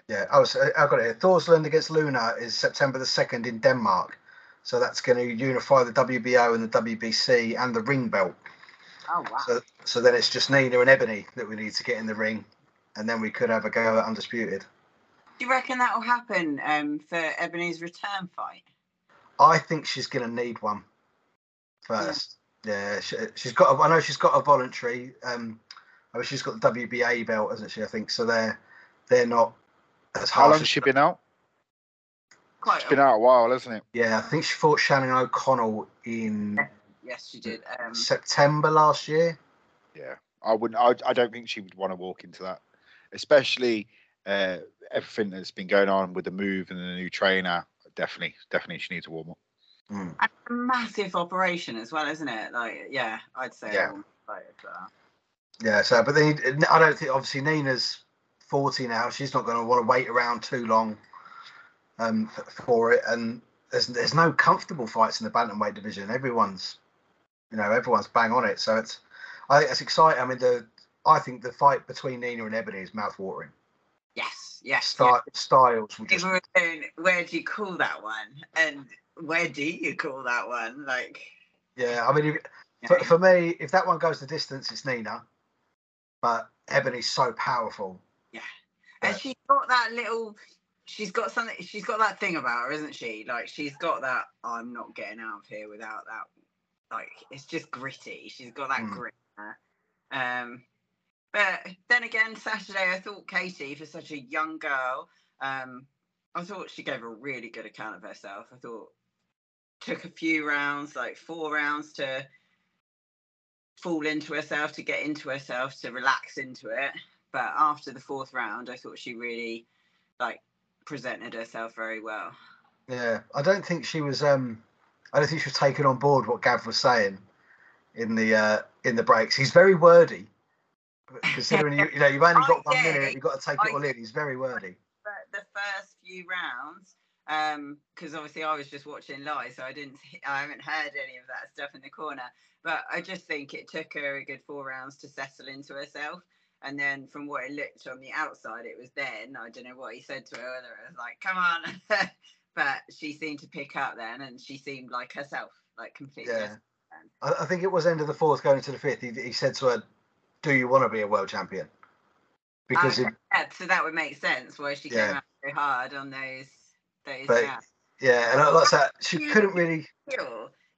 Yeah, I was, I've got it here. Thorsland against Luna is September the second in Denmark. So that's going to unify the W B O and the W B C and the ring belt. Oh, wow. So, so then it's just Nina and Ebony that we need to get in the ring. and then we could have a go at Undisputed. Do you reckon that will happen um, for Ebony's return fight? I think she's going to need one first. Yeah, yeah she, she's got. A, I know she's got a voluntary. Um, I mean, she's got the W B A belt, hasn't she? I think so. They're they're not as hard. How long has she been out? Quite. She's been out a while, hasn't it? Yeah, I think she fought Shannon O'Connell in. Yes, she did. Um, September last year. Yeah, I wouldn't. I, I don't think she would want to walk into that, especially. Uh, everything that's been going on with the move and the new trainer, definitely, definitely she needs a warm up. Mm. And a massive operation as well, isn't it? Like, yeah, I'd say. Yeah. Yeah. So, but then I don't think obviously Nina's forty now. She's not going to want to wait around too long um, for it. And there's there's no comfortable fights in the bantamweight division. Everyone's, you know, everyone's bang on it. So it's, I think that's exciting. I mean, the I think the fight between Nina and Ebony is mouthwatering. Yes, yes. Star- yes. Styles. Just... People were saying, where do you call that one? And where do you call that one? Like, yeah, I mean, if, for, for me, if that one goes the distance, it's Nina. But Ebony's so powerful. Yeah, and yeah. she's got that little. She's got something. She's got that thing about her, isn't she? Like, she's got that. I'm not getting out of here without that. Like, it's just gritty. She's got that mm. grit in her. Um, But then again, Saturday, I thought Katie, for such a young girl, um, I thought she gave a really good account of herself. I thought took a few rounds, like four rounds to fall into herself, to get into herself, to relax into it. But after the fourth round, I thought she really like presented herself very well. Yeah, I don't think she was. Um, I don't think she was taking on board what Gav was saying in the uh, in the breaks. He's very wordy. Considering you, you know, you've only got I, one yeah, minute, you've got to take I, it all in. He's very wordy. But the first few rounds, because um, obviously I was just watching live, so I didn't, I haven't heard any of that stuff in the corner. But I just think it took her a good four rounds to settle into herself. And then from what it looked on the outside, it was then I don't know what he said to her, whether it was like, "Come on," but she seemed to pick up then, and she seemed like herself, like completely. Yeah, I, I think it was end of the fourth, going into the fifth. He, he said to her, "Do you want to be a world champion?" Because okay, it, yeah, so that would make sense why she yeah. came out so hard on those those but, yeah, and like that she yeah. couldn't really.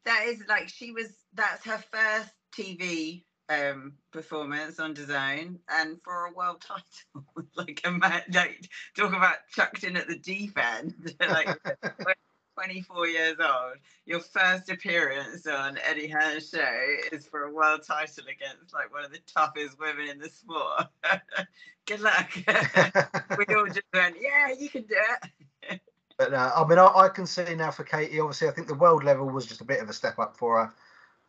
That is like she was. That's her first T V um, performance on D A Z N and for a world title. Like, like talk about chucked in at the deep end. Like twenty-four years old, your first appearance on Eddie Hearn's show is for a world title against like one of the toughest women in the sport. Good luck. We all just went, yeah, you can do it. But uh, I mean, I, I can see now for Katie, obviously, I think the world level was just a bit of a step up for her.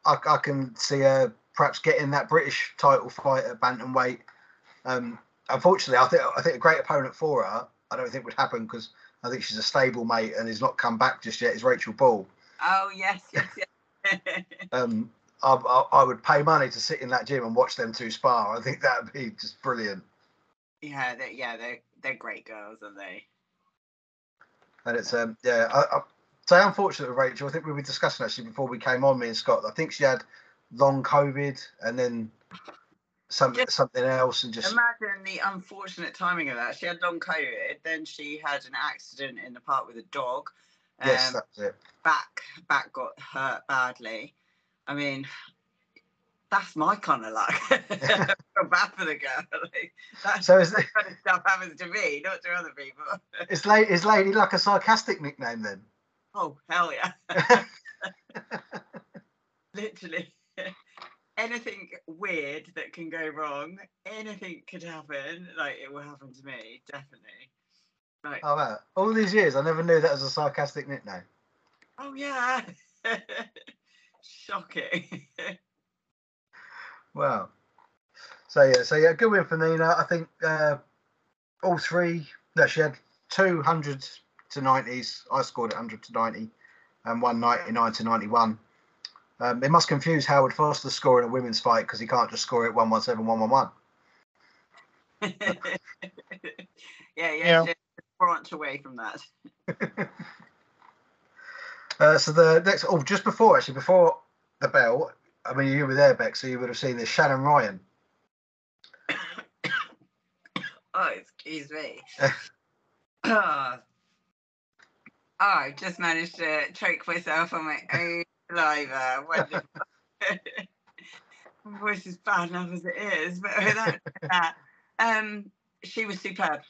I, I can see her perhaps getting that British title fight at bantamweight. Um, unfortunately, I think I think a great opponent for her, I don't think would happen because I think she's a stable mate and has not come back just yet. Is Rachel Ball? Oh yes, yes, yes. um, I, I, I would pay money to sit in that gym and watch them two spar. I think that would be just brilliant. Yeah, they're, yeah, they're they're great girls, aren't they? And it's um, yeah, I, I say unfortunate with Rachel. I think we were discussing actually before we came on, me and Scott. I think she had long COVID and then something something else, and just imagine the unfortunate timing of that. She had long COVID, then she had an accident in the park with a dog. Um, yes, that's it. Back back got hurt badly. I mean, that's my kind of luck. I feel bad for the girl. Like, that's so is that the kind of stuff happens to me, not to other people. Is lady is lady like a sarcastic nickname then? Oh hell yeah! Literally. Anything weird that can go wrong, anything could happen. Like, it will happen to me, definitely. Like, oh, wow. All these years, I never knew that was a sarcastic nickname. Oh, yeah. Shocking. Wow. So, yeah, so, yeah, good win for Nina. I think uh, all three, no, she had two one hundred to nineties. I scored one hundred to ninety and one ninety-nine to ninety-one. Um, it must confuse Howard Foster scoring a women's fight because he can't just score it one one seven one one one. Yeah, yeah, yeah. Just branch away from that. uh, so the next, oh, just before actually, before the bell, I mean, you were there, Bec, so you would have seen this. Shannon Ryan Oh, excuse me. Oh, I just managed to choke myself on my own saliva. Wonderful. My voice is bad enough as it is, but without that, um, she was superb.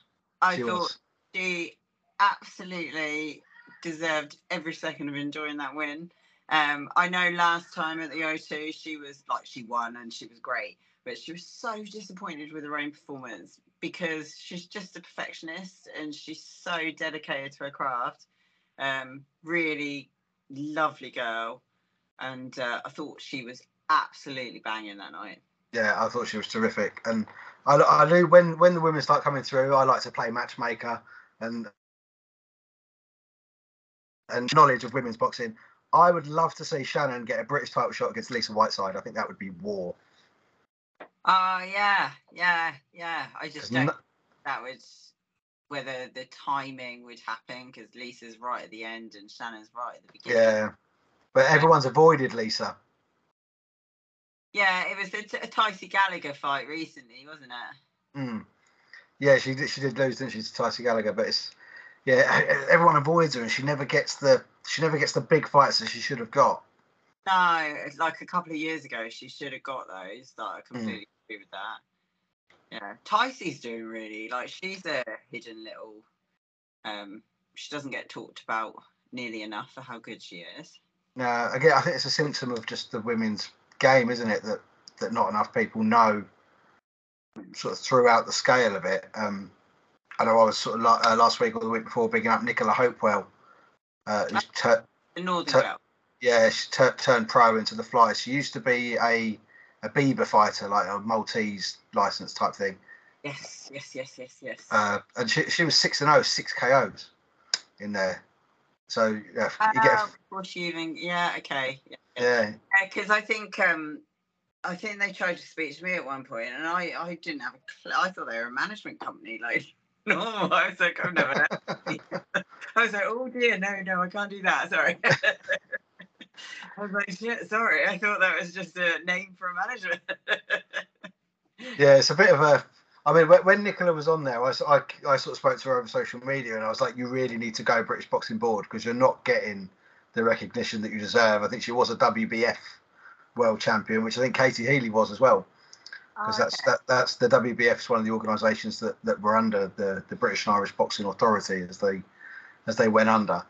I she thought was. she absolutely deserved every second of enjoying that win. Um, I know last time at the O two, she was like, she won and she was great, but she was so disappointed with her own performance because she's just a perfectionist and she's so dedicated to her craft. Um, really lovely girl. And uh, I thought she was absolutely banging that night. Yeah, I thought she was terrific. And I, I knew when, when the women start coming through, I like to play matchmaker and, and knowledge of women's boxing. I would love to see Shannon get a British title shot against Lisa Whiteside. I think that would be war. Oh, yeah, yeah, yeah. I just don't no- think that would, whether the timing would happen, because Lisa's right at the end and Shannon's right at the beginning. Yeah, but everyone's avoided Lisa. Yeah, it was a, a Tysey Gallagher fight recently, wasn't it? Mm. Yeah, she did, she did lose, didn't she, to Tysey Gallagher, but it's... Yeah, everyone avoids her, and she never gets the she never gets the big fights that she should have got. No, like a couple of years ago, she should have got those. Like, I completely mm. agree with that. Yeah, Tysey's doing really like she's a hidden little. Um, she doesn't get talked about nearly enough for how good she is. No, again, I think it's a symptom of just the women's game, isn't it? That that not enough people know, sort of throughout the scale of it. Um, I know I was sort of like, uh, last week or the week before bigging up Nicola Hopewell. Uh, who's tur- the Northern tur- girl. Yeah, she tur- turned pro into the fly. She used to be a, a Bieber fighter, like a Maltese license type thing. Yes, yes, yes, yes, yes. Uh, and she she was six and oh, six K Os in there. So, yeah. Uh, you get a- before she even, yeah, okay. Yeah. Because yeah. uh, I think... Um, I think they tried to speak to me at one point, and I, I didn't have a clue. I thought they were a management company, like... normal. I was like, I've never I was like, oh dear, no, no, I can't do that. Sorry. I was like, shit, sorry. I thought that was just a name for a management. Yeah, it's a bit of a. I mean, when Nicola was on there, I, I, I sort of spoke to her over social media, and I was like, you really need to go British Boxing Board because you're not getting the recognition that you deserve. I think she was a W B F world champion, which I think Katie Healy was as well. Because that's okay. that, that's the W B F is one of the organisations that, that were under the, the British and Irish Boxing Authority as they as they went under.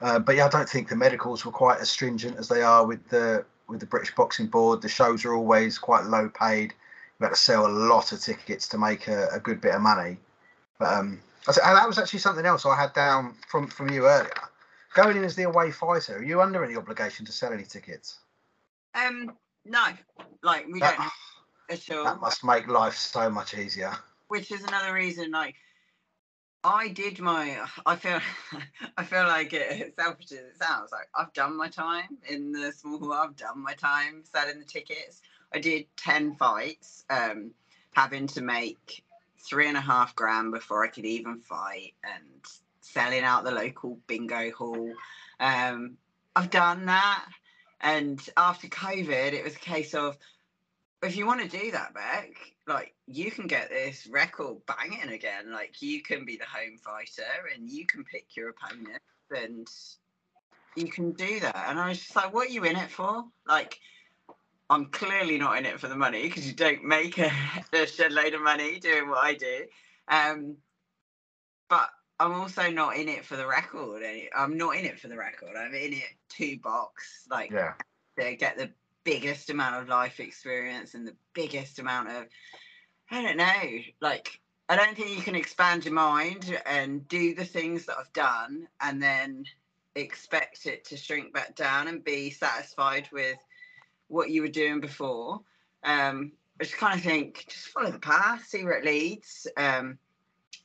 Uh, but yeah, I don't think the medicals were quite as stringent as they are with the with the British Boxing Board. The shows are always quite low paid. You had to sell a lot of tickets to make a, a good bit of money. But um, I said, and that was actually something else I had down from, from you earlier. Going in as the away fighter, are you under any obligation to sell any tickets? Um, no, like we that, don't. Sure. That must make life so much easier. Which is another reason, like, I did my, I feel, I feel like it, selfish as it sounds, like, I've done my time in the small hall, I've done my time selling the tickets. I did ten fights, um, having to make three and a half grand before I could even fight, and selling out the local bingo hall. Um, I've done that, and after COVID, it was a case of, if you want to do that, Bec, like, you can get this record banging again. Like, you can be the home fighter and you can pick your opponent and you can do that. And I was just like, what are you in it for? Like, I'm clearly not in it for the money because you don't make a, a shed load of money doing what I do. Um, but I'm also not in it for the record. I'm not in it for the record. I'm in it to box, like, yeah. to get the biggest amount of life experience and the biggest amount of I don't know like I don't think you can expand your mind and do the things that I've done and then expect it to shrink back down and be satisfied with what you were doing before. um I just kind of think just follow the path, see where it leads. um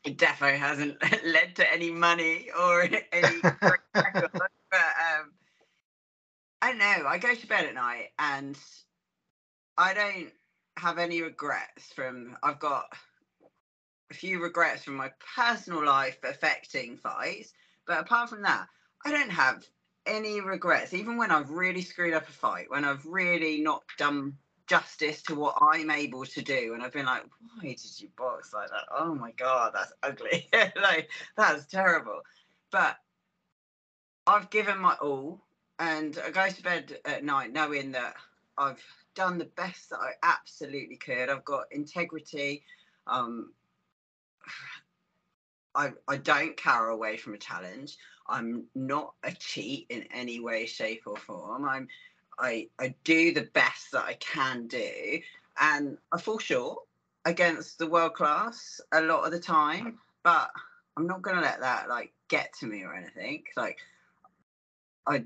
it defo hasn't led to any money or any record, but um I don't know, I go to bed at night and I don't have any regrets from, I've got a few regrets from my personal life affecting fights, but apart from that, I don't have any regrets, even when I've really screwed up a fight, when I've really not done justice to what I'm able to do. And I've been like, why did you box like that? Oh my God, that's ugly. Like, that's terrible. But I've given my all, and I go to bed at night knowing that I've done the best that I absolutely could. I've got integrity. Um, I, I don't cower away from a challenge. I'm not a cheat in any way, shape or form. I'm I, I do the best that I can do, and I fall short against the world class a lot of the time, but I'm not going to let that like get to me or anything. Like, I'd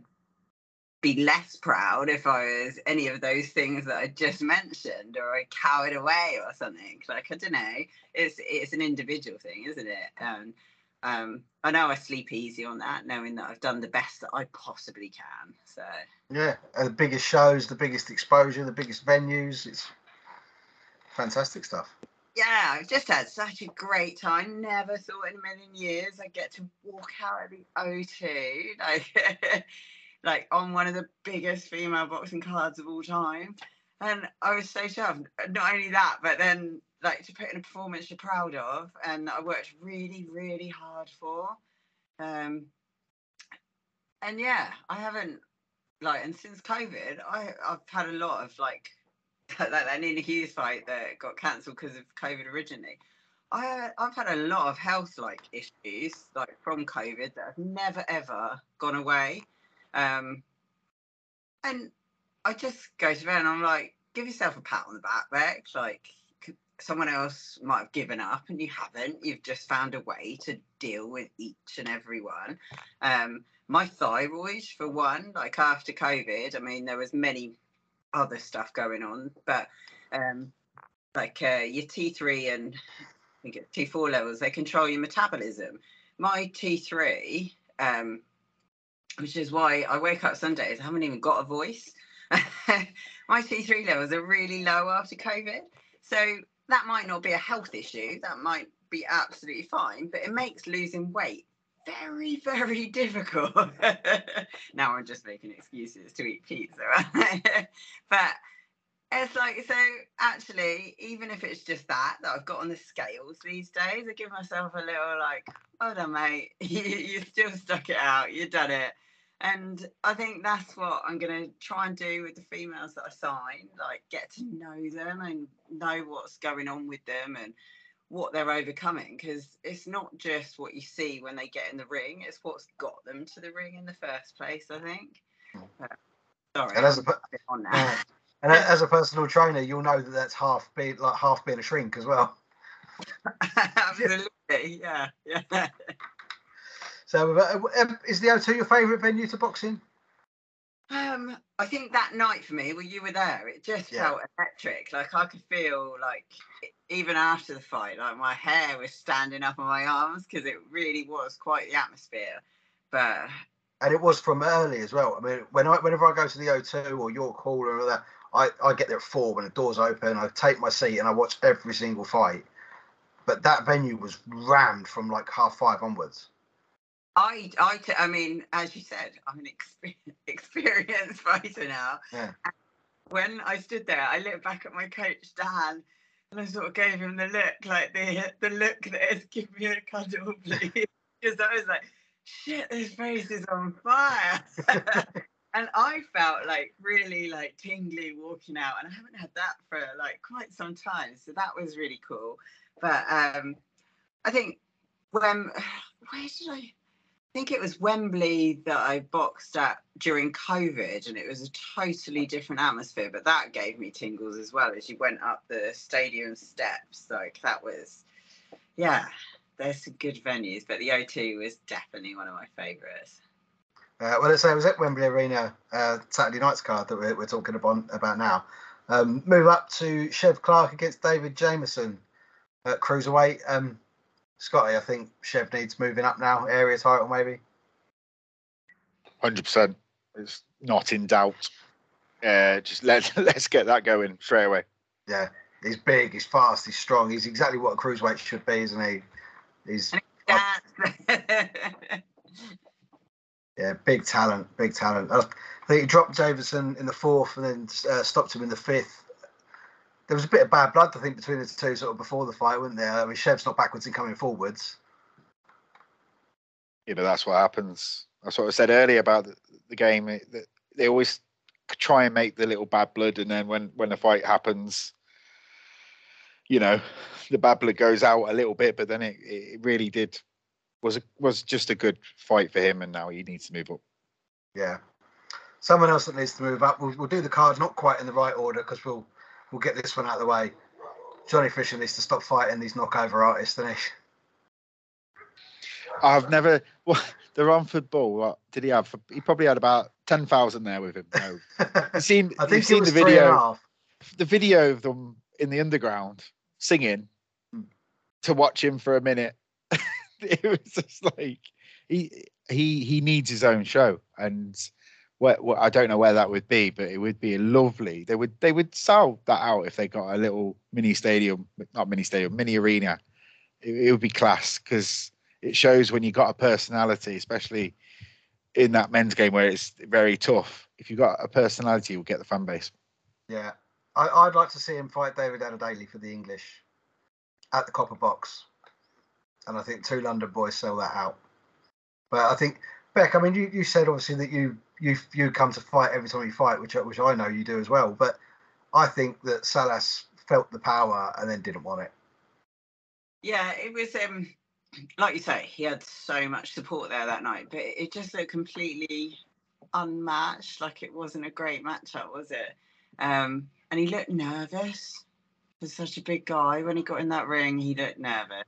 be less proud if I was any of those things that I just mentioned, or I cowered away or something. Like, I don't know. It's it's an individual thing, isn't it? Um, um, I know I sleep easy on that, knowing that I've done the best that I possibly can. So yeah, and the biggest shows, the biggest exposure, the biggest venues. It's fantastic stuff. Yeah, I've just had such a great time. Never thought in a million years I'd get to walk out of the O two, like, like on one of the biggest female boxing cards of all time. And I was so chuffed. Not only that, but then like to put in a performance you're proud of and that I worked really, really hard for. Um, and yeah, I haven't, like, and since COVID, I, I've had a lot of like, like that Nina Hughes fight that got cancelled because of COVID originally. I, I've had a lot of health like issues like from COVID that have never ever gone away. Um, and I just go to bed and I'm like, give yourself a pat on the back, Bec. Like, someone else might have given up and you haven't. You've just found a way to deal with each and every one. Um, my thyroid, for one, like after COVID, I mean, there was many other stuff going on, but um, like uh, your T three and I think it's T four levels, they control your metabolism. My T three, um, which is why I wake up some days, I haven't even got a voice. My T three levels are really low after COVID. So that might not be a health issue. That might be absolutely fine, but it makes losing weight very, very difficult. Now I'm just making excuses to eat pizza. But it's like, so actually, even if it's just that, that I've got on the scales these days, I give myself a little like, well done, mate. you, you still stuck it out. You done it. And I think that's what I'm going to try and do with the females that I sign, like get to know them and know what's going on with them and what they're overcoming, because it's not just what you see when they get in the ring, it's what's got them to the ring in the first place, I think. Uh, sorry. And as a, on yeah. and as a personal trainer, you'll know that that's half being, like half being a shrink as well. Absolutely, yeah, yeah. So uh, is the O two your favourite venue to box in? Um, I think that night for me, well, you were there, it just yeah. felt electric. Like I could feel like even after the fight, like my hair was standing up on my arms because it really was quite the atmosphere. But and it was from early as well. I mean, when I whenever I go to the O two or York Hall or all that, I, I get there at four when the doors open. I take my seat and I watch every single fight. But that venue was rammed from like half five onwards. I, I, t I mean, as you said, I'm an exper experienced fighter now. Yeah. And when I stood there, I looked back at my coach, Dan, and I sort of gave him the look, like the the look that is, give me a cuddle, please. Because I was like, shit, this face is on fire. And I felt like really like tingly walking out. And I haven't had that for like quite some time. So that was really cool. But um, I think when, where did I... I think it was Wembley that I boxed at during COVID, and it was a totally different atmosphere, but that gave me tingles as well as you went up the stadium steps. Like that was, yeah, there's some good venues, but the O two was definitely one of my favourites. Uh, well, let's say it was at Wembley Arena, uh, Saturday night's card that we're, we're talking about, about now. Um, move up to Shev Clark against David Jameson at Cruiserweight. Um, Scotty, I think Shev needs moving up now, area title maybe. one hundred percent. It's not in doubt. Uh, just let, let's get that going straight away. Yeah, he's big, he's fast, he's strong. He's exactly what a cruiserweight should be, isn't he? He's I, yeah, big talent, big talent. I think he dropped Davison in the fourth and then uh, stopped him in the fifth. there was a bit of bad blood, I think, between the two sort of before the fight, wasn't there? I mean, Shev's not backwards in coming forwards. Yeah, but that's what happens. That's what I said earlier about the, the game. It, the, they always try and make the little bad blood, and then when, when the fight happens, you know, the bad blood goes out a little bit, but then it, it really did, was a, was just a good fight for him, and now he needs to move up. Yeah. Someone else that needs to move up. We'll, we'll do the cards not quite in the right order because we'll we'll get this one out of the way. Johnny Fisher needs to stop fighting these knockover artists, doesn't he? I've never. Well, the Romford Bull. What did he have? He probably had about ten thousand there with him. No. You've seen, I think you've seen the video. The video of them in the underground singing mm. to watch him for a minute. It was just like he he he needs his own show and. Well, I don't know where that would be, but it would be lovely. They would they would sell that out if they got a little mini stadium, not mini stadium, mini arena. It, it would be class because it shows when you got a personality, especially in that men's game where it's very tough. If you got a personality, you'll get the fan base. Yeah, I, I'd like to see him fight David Adeleye for the English at the Copper Box, and I think two London boys sell that out. But I think Bec, I mean, you you said obviously that you. You you come to fight every time you fight, which which I know you do as well. But I think that Salas felt the power and then didn't want it. Yeah, it was um like you say, he had so much support there that night, but it just looked completely unmatched. Like it wasn't a great matchup, was it? Um, and he looked nervous for such a big guy. When he got in that ring, he looked nervous,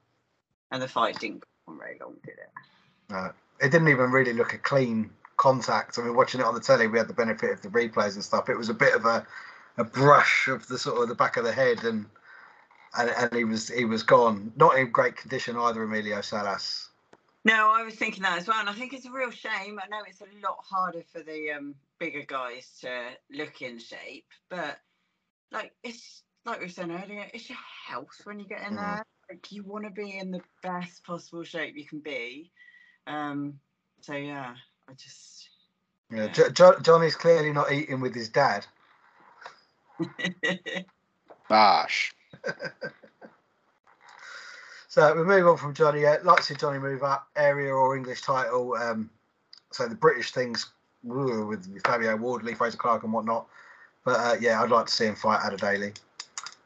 and the fight didn't go on very long, did it? Uh, it didn't even really look a clean. Contact. I mean, watching it on the telly, we had the benefit of the replays and stuff. It was a bit of a, a brush of the sort of the back of the head, and and and he was he was gone. Not in great condition either, Emilio Salas. No, I was thinking that as well, and I think it's a real shame. I know it's a lot harder for the um, bigger guys to look in shape, but like it's like we were saying earlier, it's your house when you get in yeah. there. Like you want to be in the best possible shape you can be. Um, so yeah. I just yeah. yeah. Jo- Johnny's clearly not eating with his dad. Bash. So we move on from Johnny. Uh, like to see Johnny move up area or English title. Um, so the British things ooh, with Fabio Wardley, Fraser Clark, and whatnot. But uh, yeah, I'd like to see him fight Adeleye.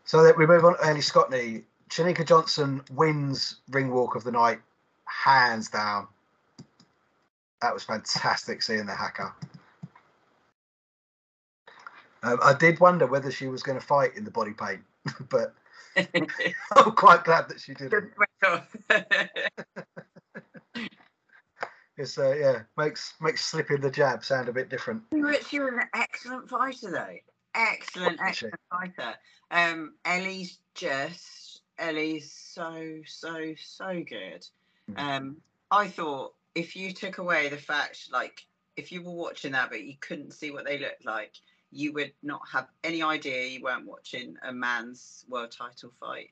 So that we move on. Ellie Scottney, Chanika Johnson wins ring walk of the night, hands down. That was fantastic seeing the hacker. Um, I did wonder whether she was going to fight in the body paint, but I'm quite glad that she didn't. It's uh, yeah, makes makes slipping the jab sound a bit different. She was an excellent fighter, though. Excellent, excellent fighter. Um, Ellie's just Ellie's so so so good. Um, I thought. If you took away the fact, like, if you were watching that, but you couldn't see what they looked like, you would not have any idea you weren't watching a man's world title fight.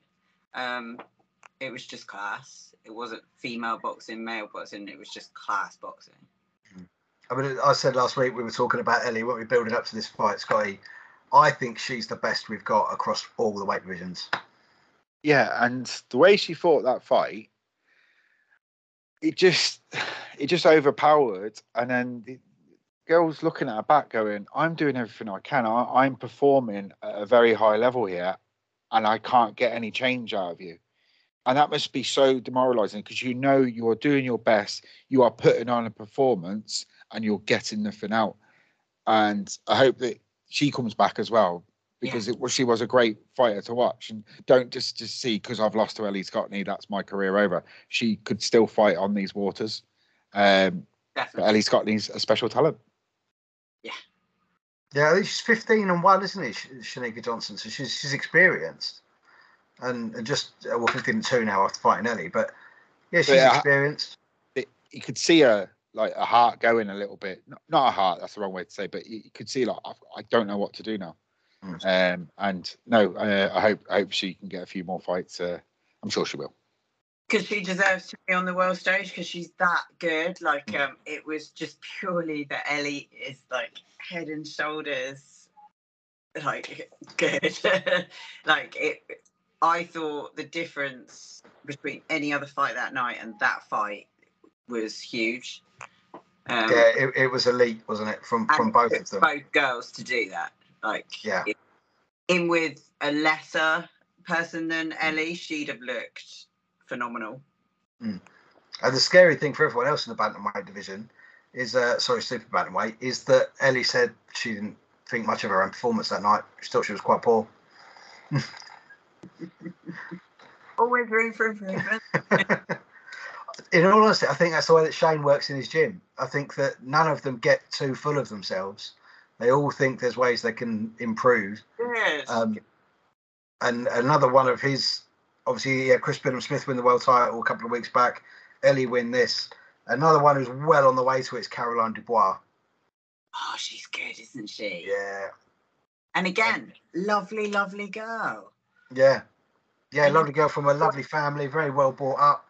Um, it was just class. It wasn't female boxing, male boxing. It was just class boxing. I mean, I said last week we were talking about Ellie, weren't we, building up to this fight, Scotty? I think she's the best we've got across all the weight divisions. Yeah, and the way she fought that fight, it just it just overpowered, and then the girl's looking at her back going, I'm doing everything I can. I, I'm performing at a very high level here, and I can't get any change out of you. And that must be so demoralizing because you know you're doing your best, you are putting on a performance, and you're getting nothing out. And I hope that she comes back as well because yeah. it, well, she was a great fighter to watch. And don't just, just see, because I've lost to Ellie Scottney, that's my career over. She could still fight on these waters. Um, but Ellie Scottney's a special talent. Yeah. Yeah, I think she's fifteen and one, isn't it, Chanika Johnson? So she's she's experienced. And, and just, well, fifteen and two now after fighting Ellie. But, yeah, she's but, uh, experienced. It, you could see her, like, a heart going a little bit. Not, not a heart, that's the wrong way to say, but you, you could see, like, I've, I don't know what to do now. Um, and no, uh, I hope I hope she can get a few more fights. Uh, I'm sure she will. Because she deserves to be on the world stage because she's that good. Like um, it was just purely that Ellie is like head and shoulders like good. Like it, I thought the difference between any other fight that night and that fight was huge. Um, yeah, it, it was elite, wasn't it? From from both of them, both girls to do that. Like yeah, it, in with a lesser person than Ellie, she'd have looked phenomenal. Mm. And the scary thing for everyone else in the bantamweight division is, uh, sorry, super bantamweight, is that Ellie said she didn't think much of her own performance that night. She thought she was quite poor. Always room for improvement. In all honesty, I think that's the way that Shane works in his gym. I think that none of them get too full of themselves. They all think there's ways they can improve. Yes. Um, and another one of his, obviously, yeah, Chris Bidham-Smith win the world title a couple of weeks back. Ellie win this. Another one who's well on the way to it is Caroline Dubois. Oh, she's good, isn't she? Yeah. And again, and, lovely, lovely girl. Yeah. Yeah, and lovely girl from a lovely family, very well brought up.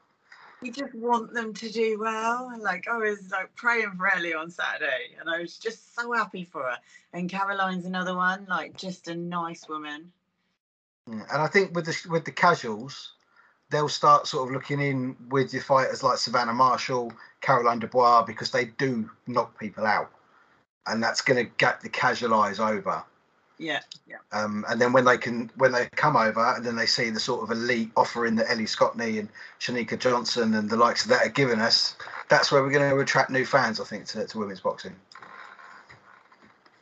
You just want them to do well. Like, I was like praying for Ellie on Saturday, and I was just so happy for her. And Caroline's another one, like just a nice woman. And I think with the with the casuals, they'll start sort of looking in with your fighters like Savannah Marshall, Caroline Dubois, because they do knock people out, and that's going to get the casual eyes over. Yeah, yeah. Um, and then when they can, when they come over, and then they see the sort of elite offering that Ellie Scottney and Chanika Johnson and the likes of that are giving us, that's where we're going to attract new fans, I think, to, to women's boxing.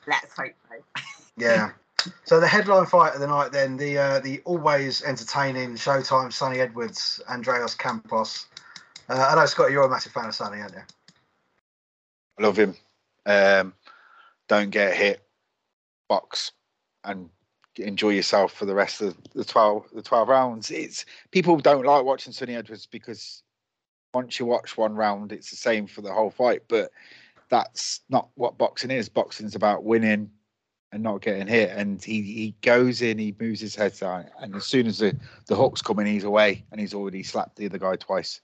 Let's hope so. Yeah. So the headline fight of the night, then, the uh, the always entertaining Showtime Sonny Edwards, Andreas Campos. Uh, I know, Scott, you're a massive fan of Sonny, aren't you? I love him. Um, don't get hit, box, and enjoy yourself for the rest of the twelve the twelve rounds. It's people don't like watching Sonny Edwards because once you watch one round, it's the same for the whole fight. But that's not what boxing is. Boxing is about winning and not getting hit. And he, he goes in, he moves his head down, and as soon as the, the hook's coming, he's away, and he's already slapped the other guy twice.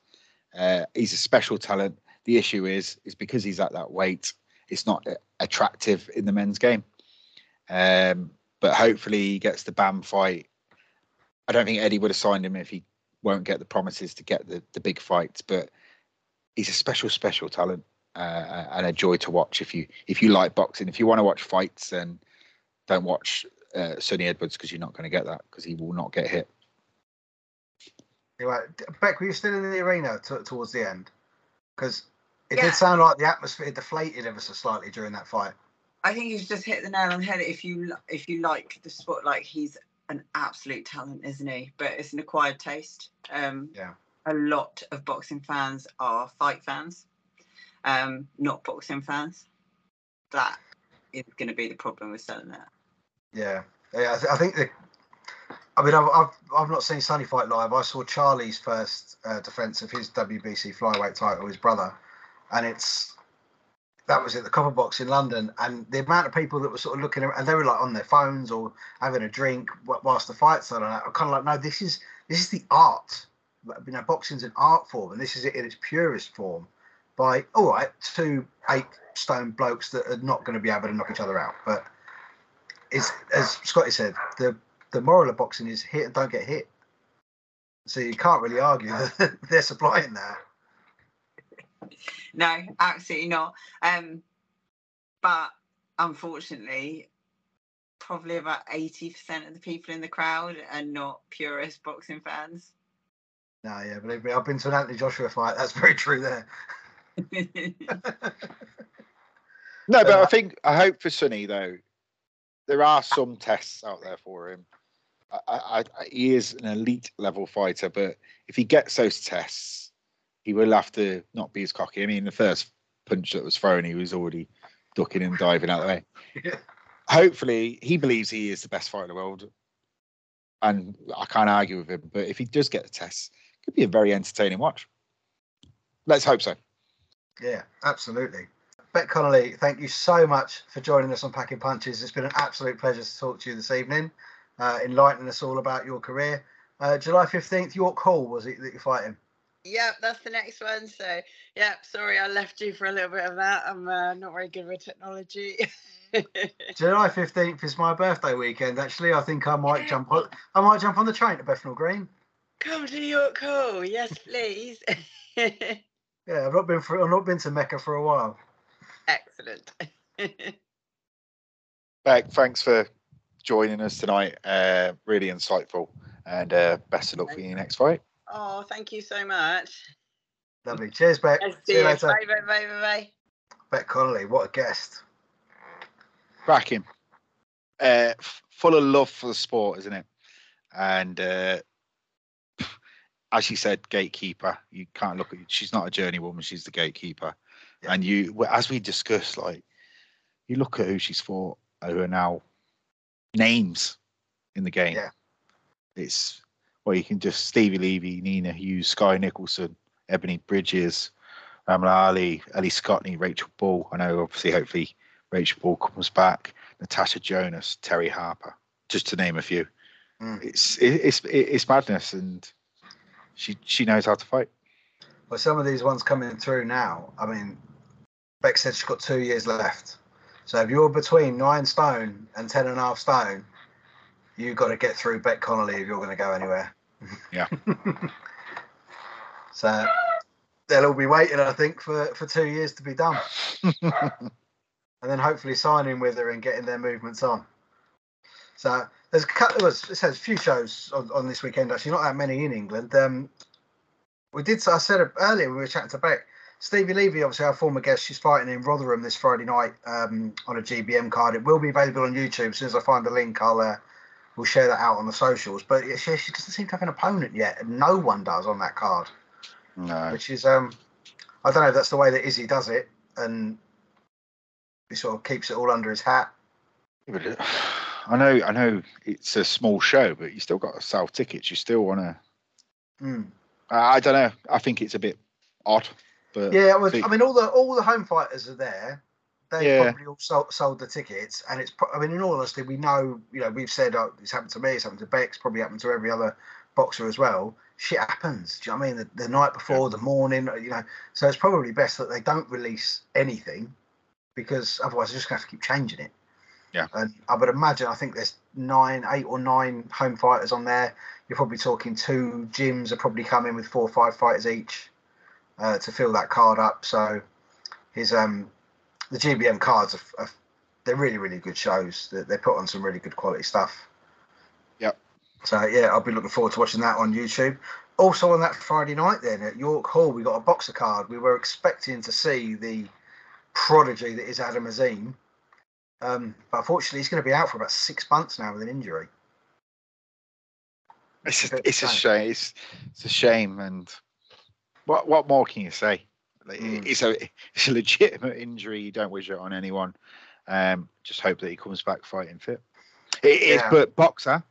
Uh, he's a special talent. The issue is, is because he's at that weight, it's not attractive in the men's game. Um, but hopefully he gets the B A M fight. I don't think Eddie would have signed him if he won't get the promises to get the, the big fights, but he's a special, special talent uh, and a joy to watch. If you, if you like boxing, if you want to watch fights, then don't watch uh, Sonny Edwards, because you're not going to get that, because he will not get hit. Right. Bec, were you still in the arena t- towards the end? Because it yeah. did sound like the atmosphere deflated ever so slightly during that fight. I think he's just hit the nail on the head. If you if you like the sport, like he's an absolute talent, isn't he? But it's an acquired taste. Um, yeah. A lot of boxing fans are fight fans, um, not boxing fans. That is going to be the problem with selling that. Yeah, yeah. I, th- I think the. I mean, I've, I've I've not seen Sonny fight live. I saw Charlie's first uh, defence of his W B C flyweight title, his brother, and it's that was at the Copper Box in London. And the amount of people that were sort of looking around, and they were like on their phones or having a drink whilst the fight's on. And I'm kind of like, no, this is this is the art. You know, boxing's an art form, and this is it in its purest form. By all right, two eight stone blokes that are not going to be able to knock each other out. But it's, as Scotty said, the the moral of boxing is hit and don't get hit. So you can't really argue that they're supplying that. No, absolutely not. Um, but unfortunately, probably about eighty percent of the people in the crowd are not purist boxing fans. No, yeah, believe me, I've been to an Anthony Joshua fight. That's very true there. No, but I think, I hope for Sonny, though, there are some tests out there for him. I, I, I, he is an elite level fighter, but if he gets those tests, he will have to not be as cocky. I mean, the first punch that was thrown, he was already ducking and diving out of the way. Yeah. Hopefully, he believes he is the best fighter in the world, and I can't argue with him. But if he does get the tests, it could be a very entertaining watch. Let's hope so. Yeah, absolutely. Bec Connolly, thank you so much for joining us on Packing Punches. It's been an absolute pleasure to talk to you this evening, uh, enlightening us all about your career. Uh, July fifteenth, York Hall, was it that you're fighting? Yep, that's the next one. So, yep, sorry I left you for a little bit of that. I'm uh, not very good with technology. July fifteenth is my birthday weekend, actually. I think I might jump on I might jump on the train to Bethnal Green. Come to New York Hall, yes please. Yeah, I've not been for, I've not been to Mecca for a while. Excellent. Bec, thanks for joining us tonight. Uh, really insightful, and uh, best of luck for your next fight. Oh, thank you so much. Lovely. Cheers, Bec. Nice See you later. Bye, bye, bye, bye, bye. Bec Connolly, what a guest. Cracking. Uh, full of love for the sport, isn't it? And uh, as she said, gatekeeper. You can't look at it. She's not a journey woman. She's the gatekeeper. Yeah. And you, as we discussed, like, you look at who she's fought, who are now names in the game. Yeah. It's, well, you can just Stevie Levy, Nina Hughes, Sky Nicholson, Ebony Bridges, Ramla Ali, Ellie Scottney, Rachel Ball. I know, obviously, hopefully Rachel Ball comes back. Natasha Jonas, Terry Harper, just to name a few. Mm. It's it, it's it, it's madness, and she she knows how to fight. Well, some of these ones coming through now. I mean, Bec said she's got two years left. So if you're between nine stone and ten and a half stone, you've got to get through Bec Connolly if you're going to go anywhere. Yeah. So they'll all be waiting, I think, for, for two years to be done. And then hopefully signing with her and getting their movements on. So there's a couple of, it says, a few shows on, on this weekend, actually, not that many in England. Um, we did, I said earlier when we were chatting to Bec, Stevie Levy, obviously our former guest, she's fighting in Rotherham this Friday night um, on a G B M card. It will be available on YouTube. As soon as I find the link, I'll uh, we'll share that out on the socials. But yeah, she, she doesn't seem to have an opponent yet. No one does on that card. No. Which is, um, I don't know if that's the way that Izzy does it, and he sort of keeps it all under his hat. I know, I know it's a small show, but you still got to sell tickets. You still want to... Mm. I, I don't know. I think it's a bit odd. But yeah, it was, I mean, all the all the home fighters are there. They yeah. probably all sold, sold the tickets, and it's. I mean, in all honesty, we know. You know, we've said oh, it's happened to me, it's happened to Bec, it's probably happened to every other boxer as well. Shit happens. Do you know what I mean? The, the night before, yeah. the morning, you know. So it's probably best that they don't release anything, because otherwise they're just going to have to keep changing it. Yeah. And I would imagine. I think there's nine, eight or nine home fighters on there. You're probably talking two gyms are probably coming with four or five fighters each. Uh, to fill that card up, so his um the G B M cards are, are they're really really good shows. They, they put on some really good quality stuff. Yep. So yeah, I'll be looking forward to watching that on YouTube. Also on that Friday night then at York Hall, we got a boxer card. We were expecting to see the prodigy that is Adam Azim, um, but unfortunately he's going to be out for about six months now with an injury. It's a, a it's a shame. It's, it's a shame and. What what more can you say? Like, mm. It's a it's a legitimate injury. You don't wish it on anyone. Um, just hope that he comes back fighting fit. It yeah. is, but boxer,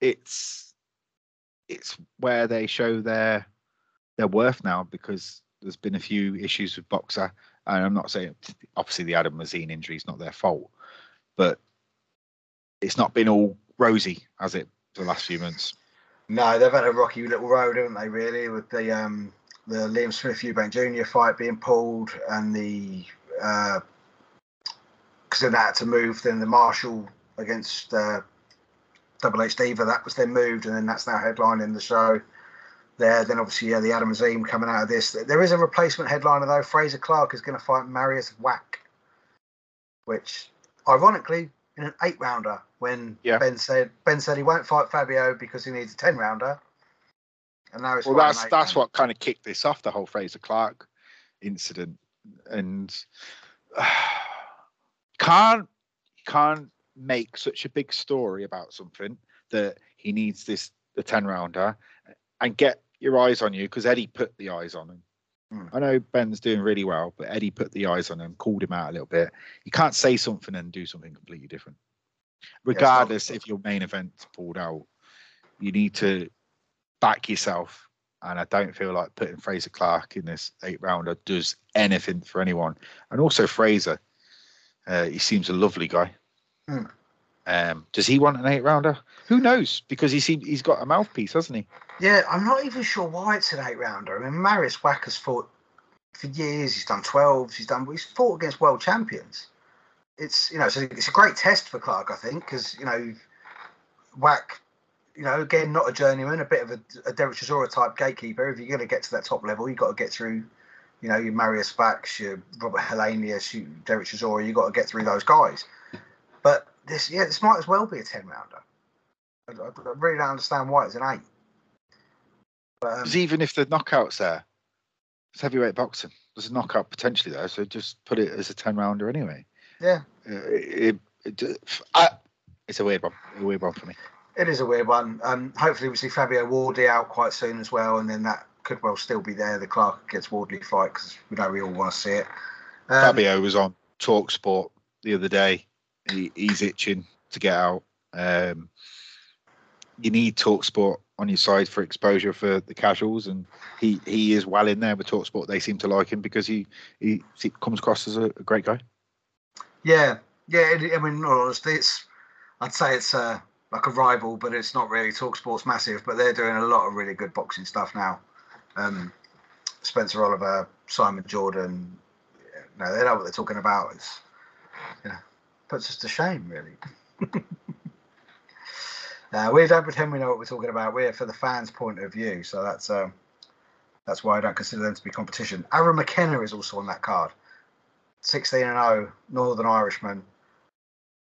it's it's where they show their their worth now, because there's been a few issues with boxer, and I'm not saying obviously the Adam Mazin injury is not their fault, but it's not been all rosy, has it, for the last few months. No, they've had a rocky little road, haven't they, really, with the um, the Liam Smith-Eubank Junior fight being pulled, and the... Because uh, then they had to move, then the Marshall against uh, Double H Diva, that was then moved, and then that's now headlining the show there. Then, obviously, yeah, the Adam Azim coming out of this. There is a replacement headliner, though. Fraser Clark is going to fight Marius Wack, which, ironically, in an eight-rounder, when yeah. Ben said Ben said he won't fight Fabio because he needs a ten rounder, and now it's well that's that's what kind of kicked this off, the whole Fraser Clark incident, and uh, can't can't make such a big story about something that he needs this the ten rounder and get your eyes on you, because Eddie put the eyes on him. Mm. I know Ben's doing really well, but Eddie put the eyes on him, called him out a little bit. You can't say something and do something completely different. Regardless, yeah, if your main event's pulled out, you need to back yourself. And I don't feel like putting Fraser Clark in this eight rounder does anything for anyone. And also Fraser, uh, he seems a lovely guy. Mm. Um, does he want an eight rounder? Who knows? Because he seems he's got a mouthpiece, hasn't he? Yeah, I'm not even sure why it's an eight rounder. I mean, Marius Wack has fought for years. He's done twelves. He's done. He's fought against world champions. it's, you know, it's a, it's a great test for Clark, I think, because, you know, Wack, you know, again, not a journeyman, a bit of a, a Derek Chisora type gatekeeper. If you're going to get to that top level, you've got to get through, you know, your Marius Wack, your Robert Helenius, your Derek Chisora, you've got to get through those guys. But this, yeah, this might as well be a ten-rounder. I, I really don't understand why it's an eight. Because um, even if the knockout's there, it's heavyweight boxing. There's a knockout potentially there, so just put it as a ten-rounder anyway. Yeah. It, it, it, I, it's a weird one. A weird one for me. It is a weird one. Um, hopefully we see Fabio Wardley out quite soon as well, and then that could well still be there, the Clark against Wardley fight, because we know we all want to see it. Um, Fabio was on Talk Sport the other day. He, he's itching to get out. Um, you need Talk Sport on your side for exposure for the casuals, and he, he is well in there with Talk Sport. They seem to like him because he, he comes across as a, a great guy. Yeah, yeah. I mean, honestly, it's, I'd say it's uh, like a rival, but it's not really. TalkSport's massive, but they're doing a lot of really good boxing stuff now. Um, Spencer Oliver, Simon Jordan, no, they know what they're talking about. It's, you know, puts us to shame, really. uh, we don't pretend we know what we're talking about. We're for the fans' point of view, so that's uh, that's why I don't consider them to be competition. Aaron McKenna is also on that card. sixteen and oh, Northern Irishman,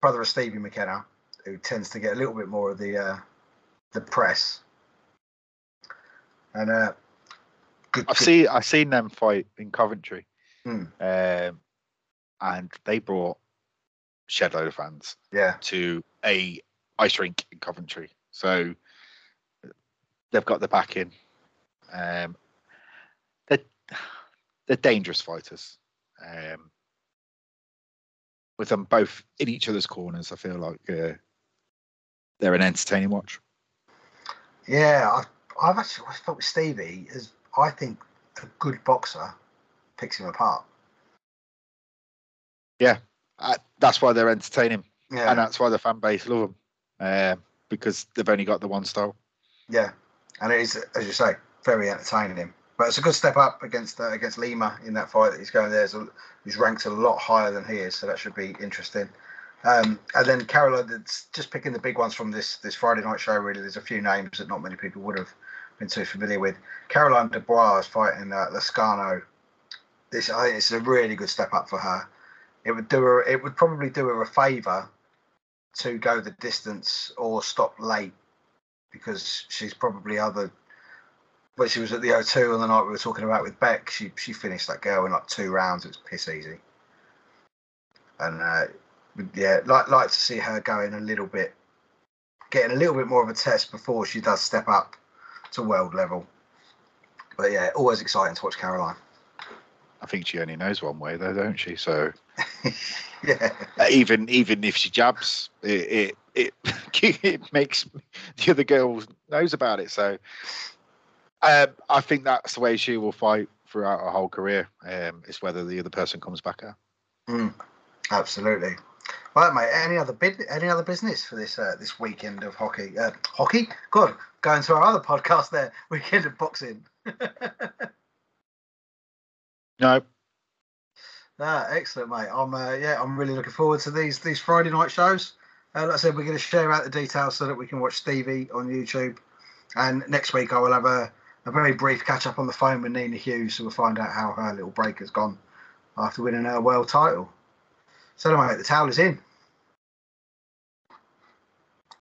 brother of Stevie McKenna, who tends to get a little bit more of the uh, the press. And uh, good, I've good. seen I've seen them fight in Coventry, mm. um, and they brought shed load of fans, yeah, to a ice rink in Coventry. So they've got the backing. Um, they're they're dangerous fighters. Um, with them both in each other's corners, I feel like uh, they're an entertaining watch. Yeah, I've, I've actually I thought with Stevie, as I think a good boxer picks him apart. Yeah, I, that's why they're entertaining, yeah, and that's why the fan base love them, uh, because they've only got the one style. Yeah, and it is, as you say, very entertaining. But it's a good step up against uh, against Lima in that fight that he's going there. He's ranked a lot higher than he is, so that should be interesting. Um, and then Caroline, just picking the big ones from this this Friday night show, really, there's a few names that not many people would have been too familiar with. Caroline Dubois is fighting uh, Lascano. This, I think it's a really good step up for her. It would do her, it would probably do her a favour to go the distance or stop late, because she's probably other... When she was at the O two on the night we were talking about with Bec, she she finished that girl in like two rounds. It was piss easy. And uh, yeah, like like to see her going a little bit, getting a little bit more of a test before she does step up to world level. But yeah, always exciting to watch Caroline. I think she only knows one way though, don't she? So yeah, even even if she jabs, it it it, it makes the other girl knows about it. So. Um, I think that's the way she will fight throughout her whole career. Um, it's whether the other person comes back at her. Mm, absolutely. Right, mate. Any other bid? Any other business for this uh, this weekend of hockey? Uh, hockey? Good. Going to our other podcast there. Weekend of boxing. No. Ah, excellent, mate. I'm uh, yeah. I'm really looking forward to these these Friday night shows. Uh, like I said, we're going to share out the details so that we can watch Stevie on YouTube. And next week I will have a. A very brief catch-up on the phone with Nina Hughes, so we'll find out how her little break has gone after winning her world title. So anyway, the towel is in.